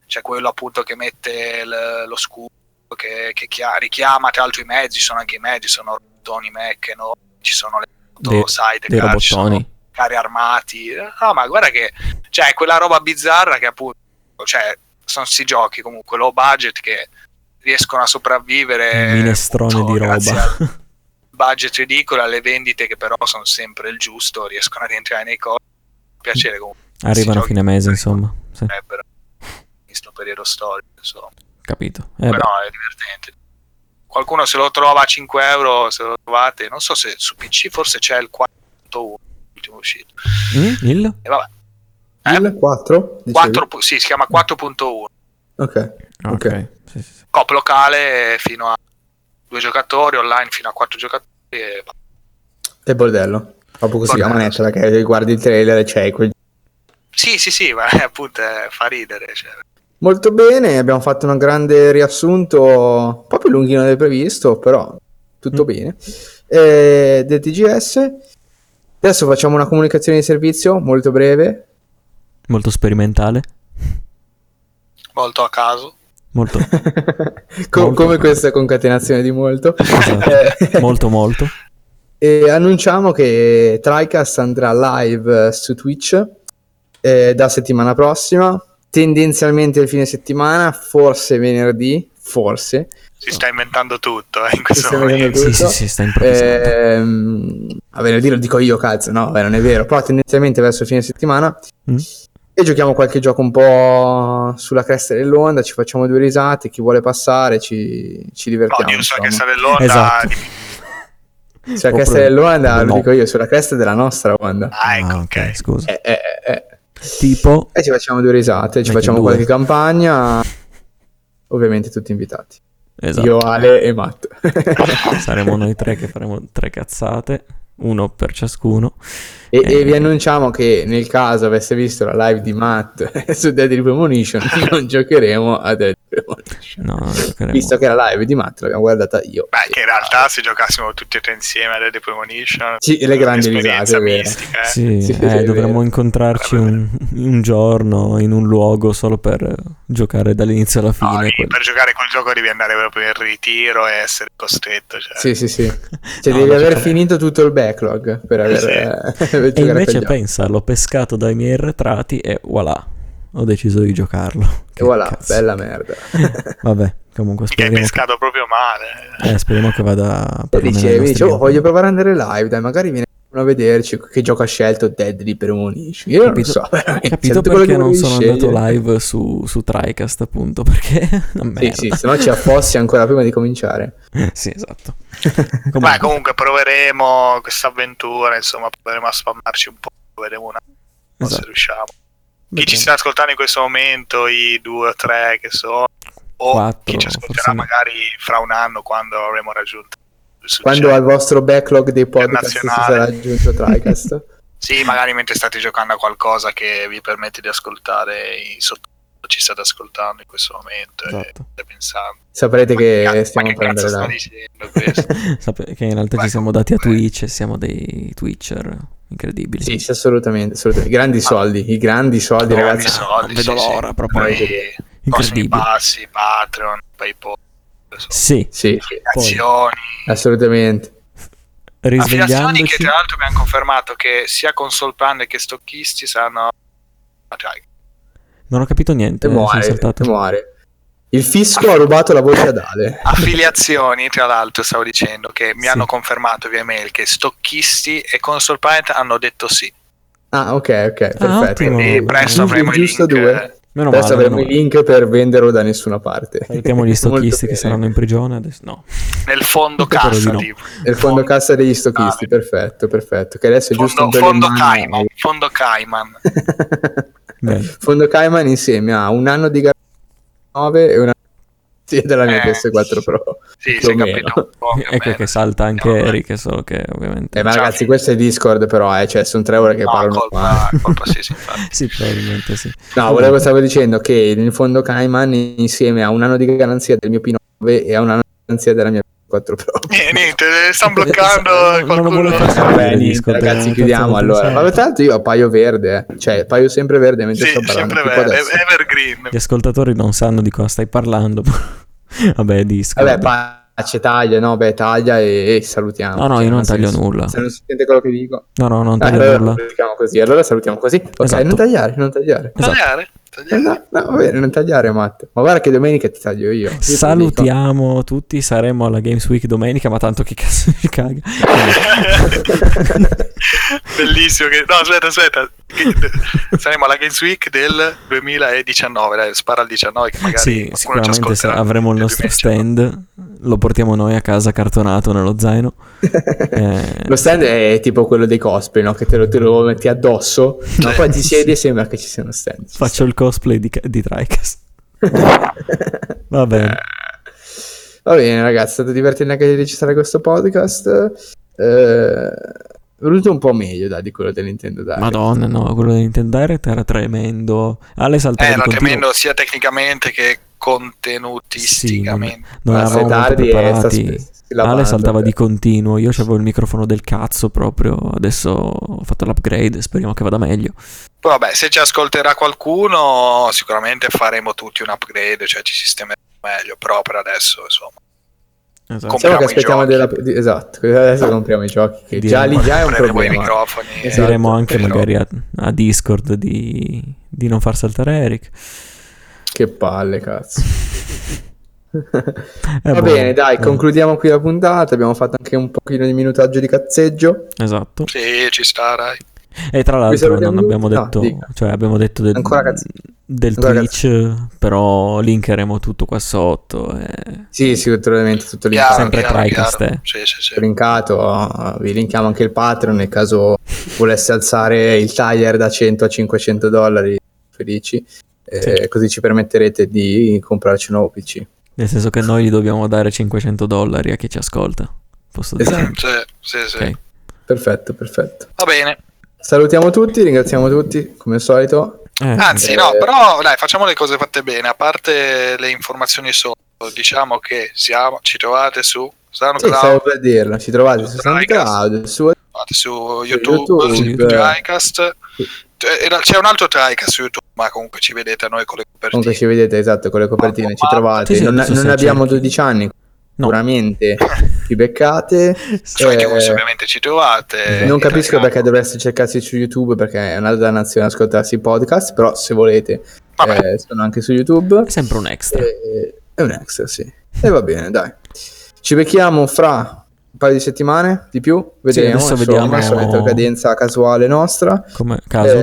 c'è quello appunto che mette lo scudo che richiama tra l'altro i mezzi, sono anche i mezzi, sono robottoni mech, no? Ci sono le dei robottoni, carri armati, no, ma guarda che cioè quella roba bizzarra che appunto, cioè sono si giochi comunque low budget che riescono a sopravvivere, minestrone di roba, budget ridicolo, alle vendite che però sono sempre il giusto, riescono ad entrare nei costi, piacere comunque, arrivano a fine mese insomma, sì. In questo periodo storico insomma, capito, però è divertente. Qualcuno se lo trova a 5 euro, se lo trovate, non so se su PC forse c'è il 4.1, l'ultimo uscito. Il? E vabbè. Il 4? 4 sì, si chiama 4.1. Ok. Sì. Coop locale fino a 2 giocatori, online fino a 4 giocatori e bordello. Proprio così la manetta, perché guardi il trailer e c'è quel... Sì, ma appunto fa ridere, cioè. Molto bene, abbiamo fatto un grande riassunto, un po' più lunghino del previsto, però tutto bene, del TGS. Adesso facciamo una comunicazione di servizio molto breve. Molto sperimentale. Molto a caso. Molto. Molto come questa concatenazione di molto. Esatto. Molto. E annunciamo che Tricast andrà live su Twitch da settimana prossima. Tendenzialmente il fine settimana, forse venerdì, forse. Si sta inventando tutto in questo momento. Sì, sta improvvisando. A venerdì lo dico io, cazzo, no? Beh, non è vero, però tendenzialmente verso il fine settimana. E giochiamo qualche gioco un po' sulla cresta dell'onda, ci facciamo due risate, chi vuole passare ci divertiamo. No, io sulla cresta dell'onda... Esatto. Sulla cresta dell'onda, no. Lo dico io, sulla cresta della nostra onda. Ah, ecco, ok, scusa. Tipo e ci facciamo due risate, ci facciamo qualche campagna, ovviamente tutti invitati, esatto. Io, Ale e Matt saremo noi tre che faremo tre cazzate, uno per ciascuno, e vi annunciamo che nel caso avesse visto la live di Matt su Deadly Premonition non giocheremo a Deadly Premonition, visto che la live di Matt l'abbiamo guardata io, che in realtà se giocassimo tutti e tre insieme a Deadly Premonition, sì, le grandi risate, mistica, sì, dovremmo incontrarci un giorno in un luogo solo per giocare dall'inizio alla fine, per giocare quel gioco devi andare proprio in ritiro e essere costretto, cioè. Cioè, devi aver finito tutto il backlog per avere e invece pensa, l'ho pescato dai miei arretrati e voilà, ho deciso di giocarlo, che voilà, cazzo. Bella merda. Vabbè, comunque speriamo, hai pescato proprio male, speriamo che vada, dicevo, voglio provare a andare live, dai, magari viene a vederci, che gioco ha scelto Deadly Premonition, io non so veramente, capito perché non sono andato live su Tricast, appunto perché se no ci affossi ancora prima di cominciare. Esatto. Beh, comunque proveremo questa avventura, insomma proveremo a spammarci un po', vedremo se riusciamo. Chi ci sta ascoltando in questo momento, i 2 o 3 che sono, o 4, chi ci ascolterà magari fra un anno, quando avremo raggiunto succede. Quando al vostro backlog dei podcast si sarà aggiunto Tricast. Sì, magari mentre state giocando a qualcosa che vi permette di ascoltare ci state ascoltando in questo momento, esatto. E pensando, saprete che stiamo prendendo che in realtà ci siamo dati a Twitch e siamo dei Twitcher incredibili. Sì, assolutamente. I grandi soldi, ragazzi, vedo l'ora proprio incredibili, passi, Patreon, PayPal. Sì, azioni, assolutamente. Risvegliandoci, che tra l'altro mi hanno confermato che sia consultanti che stocchisti saranno. Non ho capito niente. Muore. Il fisco ha rubato la voce ad Ale. Affiliazioni, tra l'altro, stavo dicendo che mi hanno confermato via mail che stocchisti e consultanti hanno detto sì. Ah, ok, ok, perfetto. E presto avremo giusto due. Meno adesso male, avremo i link per venderlo da nessuna parte. Salutiamo gli stocchisti che saranno in prigione adesso. No, nel fondo cassa, no. Nel fondo cassa degli stocchisti, ah, perfetto, perfetto. Che adesso è fondo, giusto fondo Cayman, fondo Cayman. Fondo Cayman insieme a un anno di 9 e una della mia PS4 Pro. Sì, si è capito. Ecco che salta anche Eric, solo che ovviamente. Ma ragazzi, questo è Discord però, cioè sono 3 ore che parlano qua. Colpa, sì, sì, sì, probabilmente sì. No, volevo stavo dicendo che in fondo Cayman insieme a un anno di garanzia del mio P9 e a un anno di garanzia della mia PS4 Pro. Niente, stanno bloccando qualcuno. Vabbè, Discord, ragazzi, chiudiamo allora. Ma tanto io paio verde, cioè paio sempre verde mentre sto parlando. Sempre verde, evergreen. Gli ascoltatori non sanno di cosa stai parlando. Vabbè, Discord. Vabbè, pace, taglia, no, beh, taglia e salutiamo. No, no, io non taglio nulla. Se non si sente quello che dico. No, no, non taglio allora nulla. Così. Allora salutiamo così. Ok, esatto. Non tagliare, non tagliare. Esatto. Tagliare? Tagliare. No, no, va bene, non tagliare, Matt. Ma guarda che domenica ti taglio io. Salutiamo tutti, saremo alla Games Week domenica, ma tanto chi cazzo ci caga. Bellissimo. Che... No, aspetta, aspetta. Saremo alla Games Week del 2019, dai, spara al 19 che magari sì, sicuramente ci avremo il nostro stand, lo portiamo noi a casa cartonato nello zaino. Lo stand è tipo quello dei cosplay, no? Che te lo metti addosso, ma poi ti siedi e sembra che ci sia uno stand. Faccio il cosplay di Tricast. Va bene, va bene ragazzi, è stato divertente anche di registrare questo podcast. È venuto un po' meglio da di quello del Nintendo Direct. Madonna, no, quello del Nintendo Direct era tremendo. Ale saltava era tremendo sia tecnicamente che contenutisticamente. Sì, non eravamo molto preparati. Ale saltava di continuo. Io avevo il microfono del cazzo proprio. Adesso ho fatto l'upgrade. Speriamo che vada meglio. Poi vabbè, se ci ascolterà qualcuno, sicuramente faremo tutti un upgrade, cioè ci sistemeremo meglio. Però per adesso, insomma. Esatto. Diciamo che aspettiamo della... esatto, adesso compriamo i giochi che diremo, già lì già è un problema. Esatto. Diremo anche magari a Discord di non far saltare Eric. Che palle, cazzo. Va bene, dai, concludiamo qui la puntata. Abbiamo fatto anche un pochino di minutaggio di cazzeggio. Esatto. Sì, ci sta, dai. E tra l'altro non abbiamo detto, no, cioè abbiamo detto del ancora Twitch, però linkeremo tutto qua sotto. Sì, sicuramente tutto linkato. Sempre Tricast. Sì. Linkato, vi linkiamo anche il Patreon nel caso volesse alzare il tier da 100 a $500, felici. Sì. Così ci permetterete di comprarci un nuovo PC. Nel senso che noi gli dobbiamo dare $500 a chi ci ascolta. Posso dire? Esatto. Sì. Okay. Perfetto, perfetto. Va bene. Salutiamo tutti, ringraziamo tutti come al solito. Anzi, no, però dai, facciamo le cose fatte bene. A parte le informazioni sotto, diciamo che ci trovate su SoundCloud. Stavo per dirlo, ci trovate su SoundCloud, su YouTube, su Tricast. C'è un altro Tricast su YouTube, ma comunque ci vedete noi con le copertine. Comunque ci vedete, esatto, con le copertine ci trovate. Sì, non abbiamo 12 anni. No. Sicuramente ci beccate su iTunes, ovviamente ci trovate. Non capisco perché dovreste cercarsi su YouTube, perché è una dannazione ascoltarsi i podcast, però se volete sono anche su YouTube, è sempre un extra, è un extra, sì. E va bene, dai, ci becchiamo fra un paio di settimane di più, vediamo, sì, adesso metto cadenza casuale nostra come caso,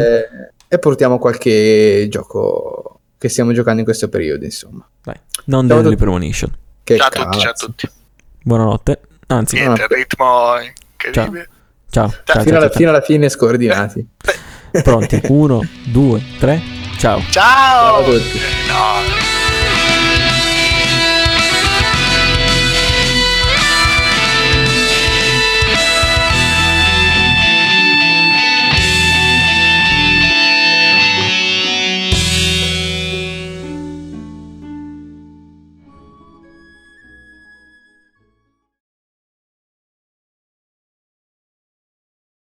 e portiamo qualche gioco che stiamo giocando in questo periodo, insomma, dai. Non Deadly Premonition. Ciao a tutti, ciao a tutti. Buonanotte. Anzi, niente, ritmo incredibile. Ciao. Fino alla fine scordinati. Pronti? 1, 2, 3. Ciao. Ciao a tutti. No.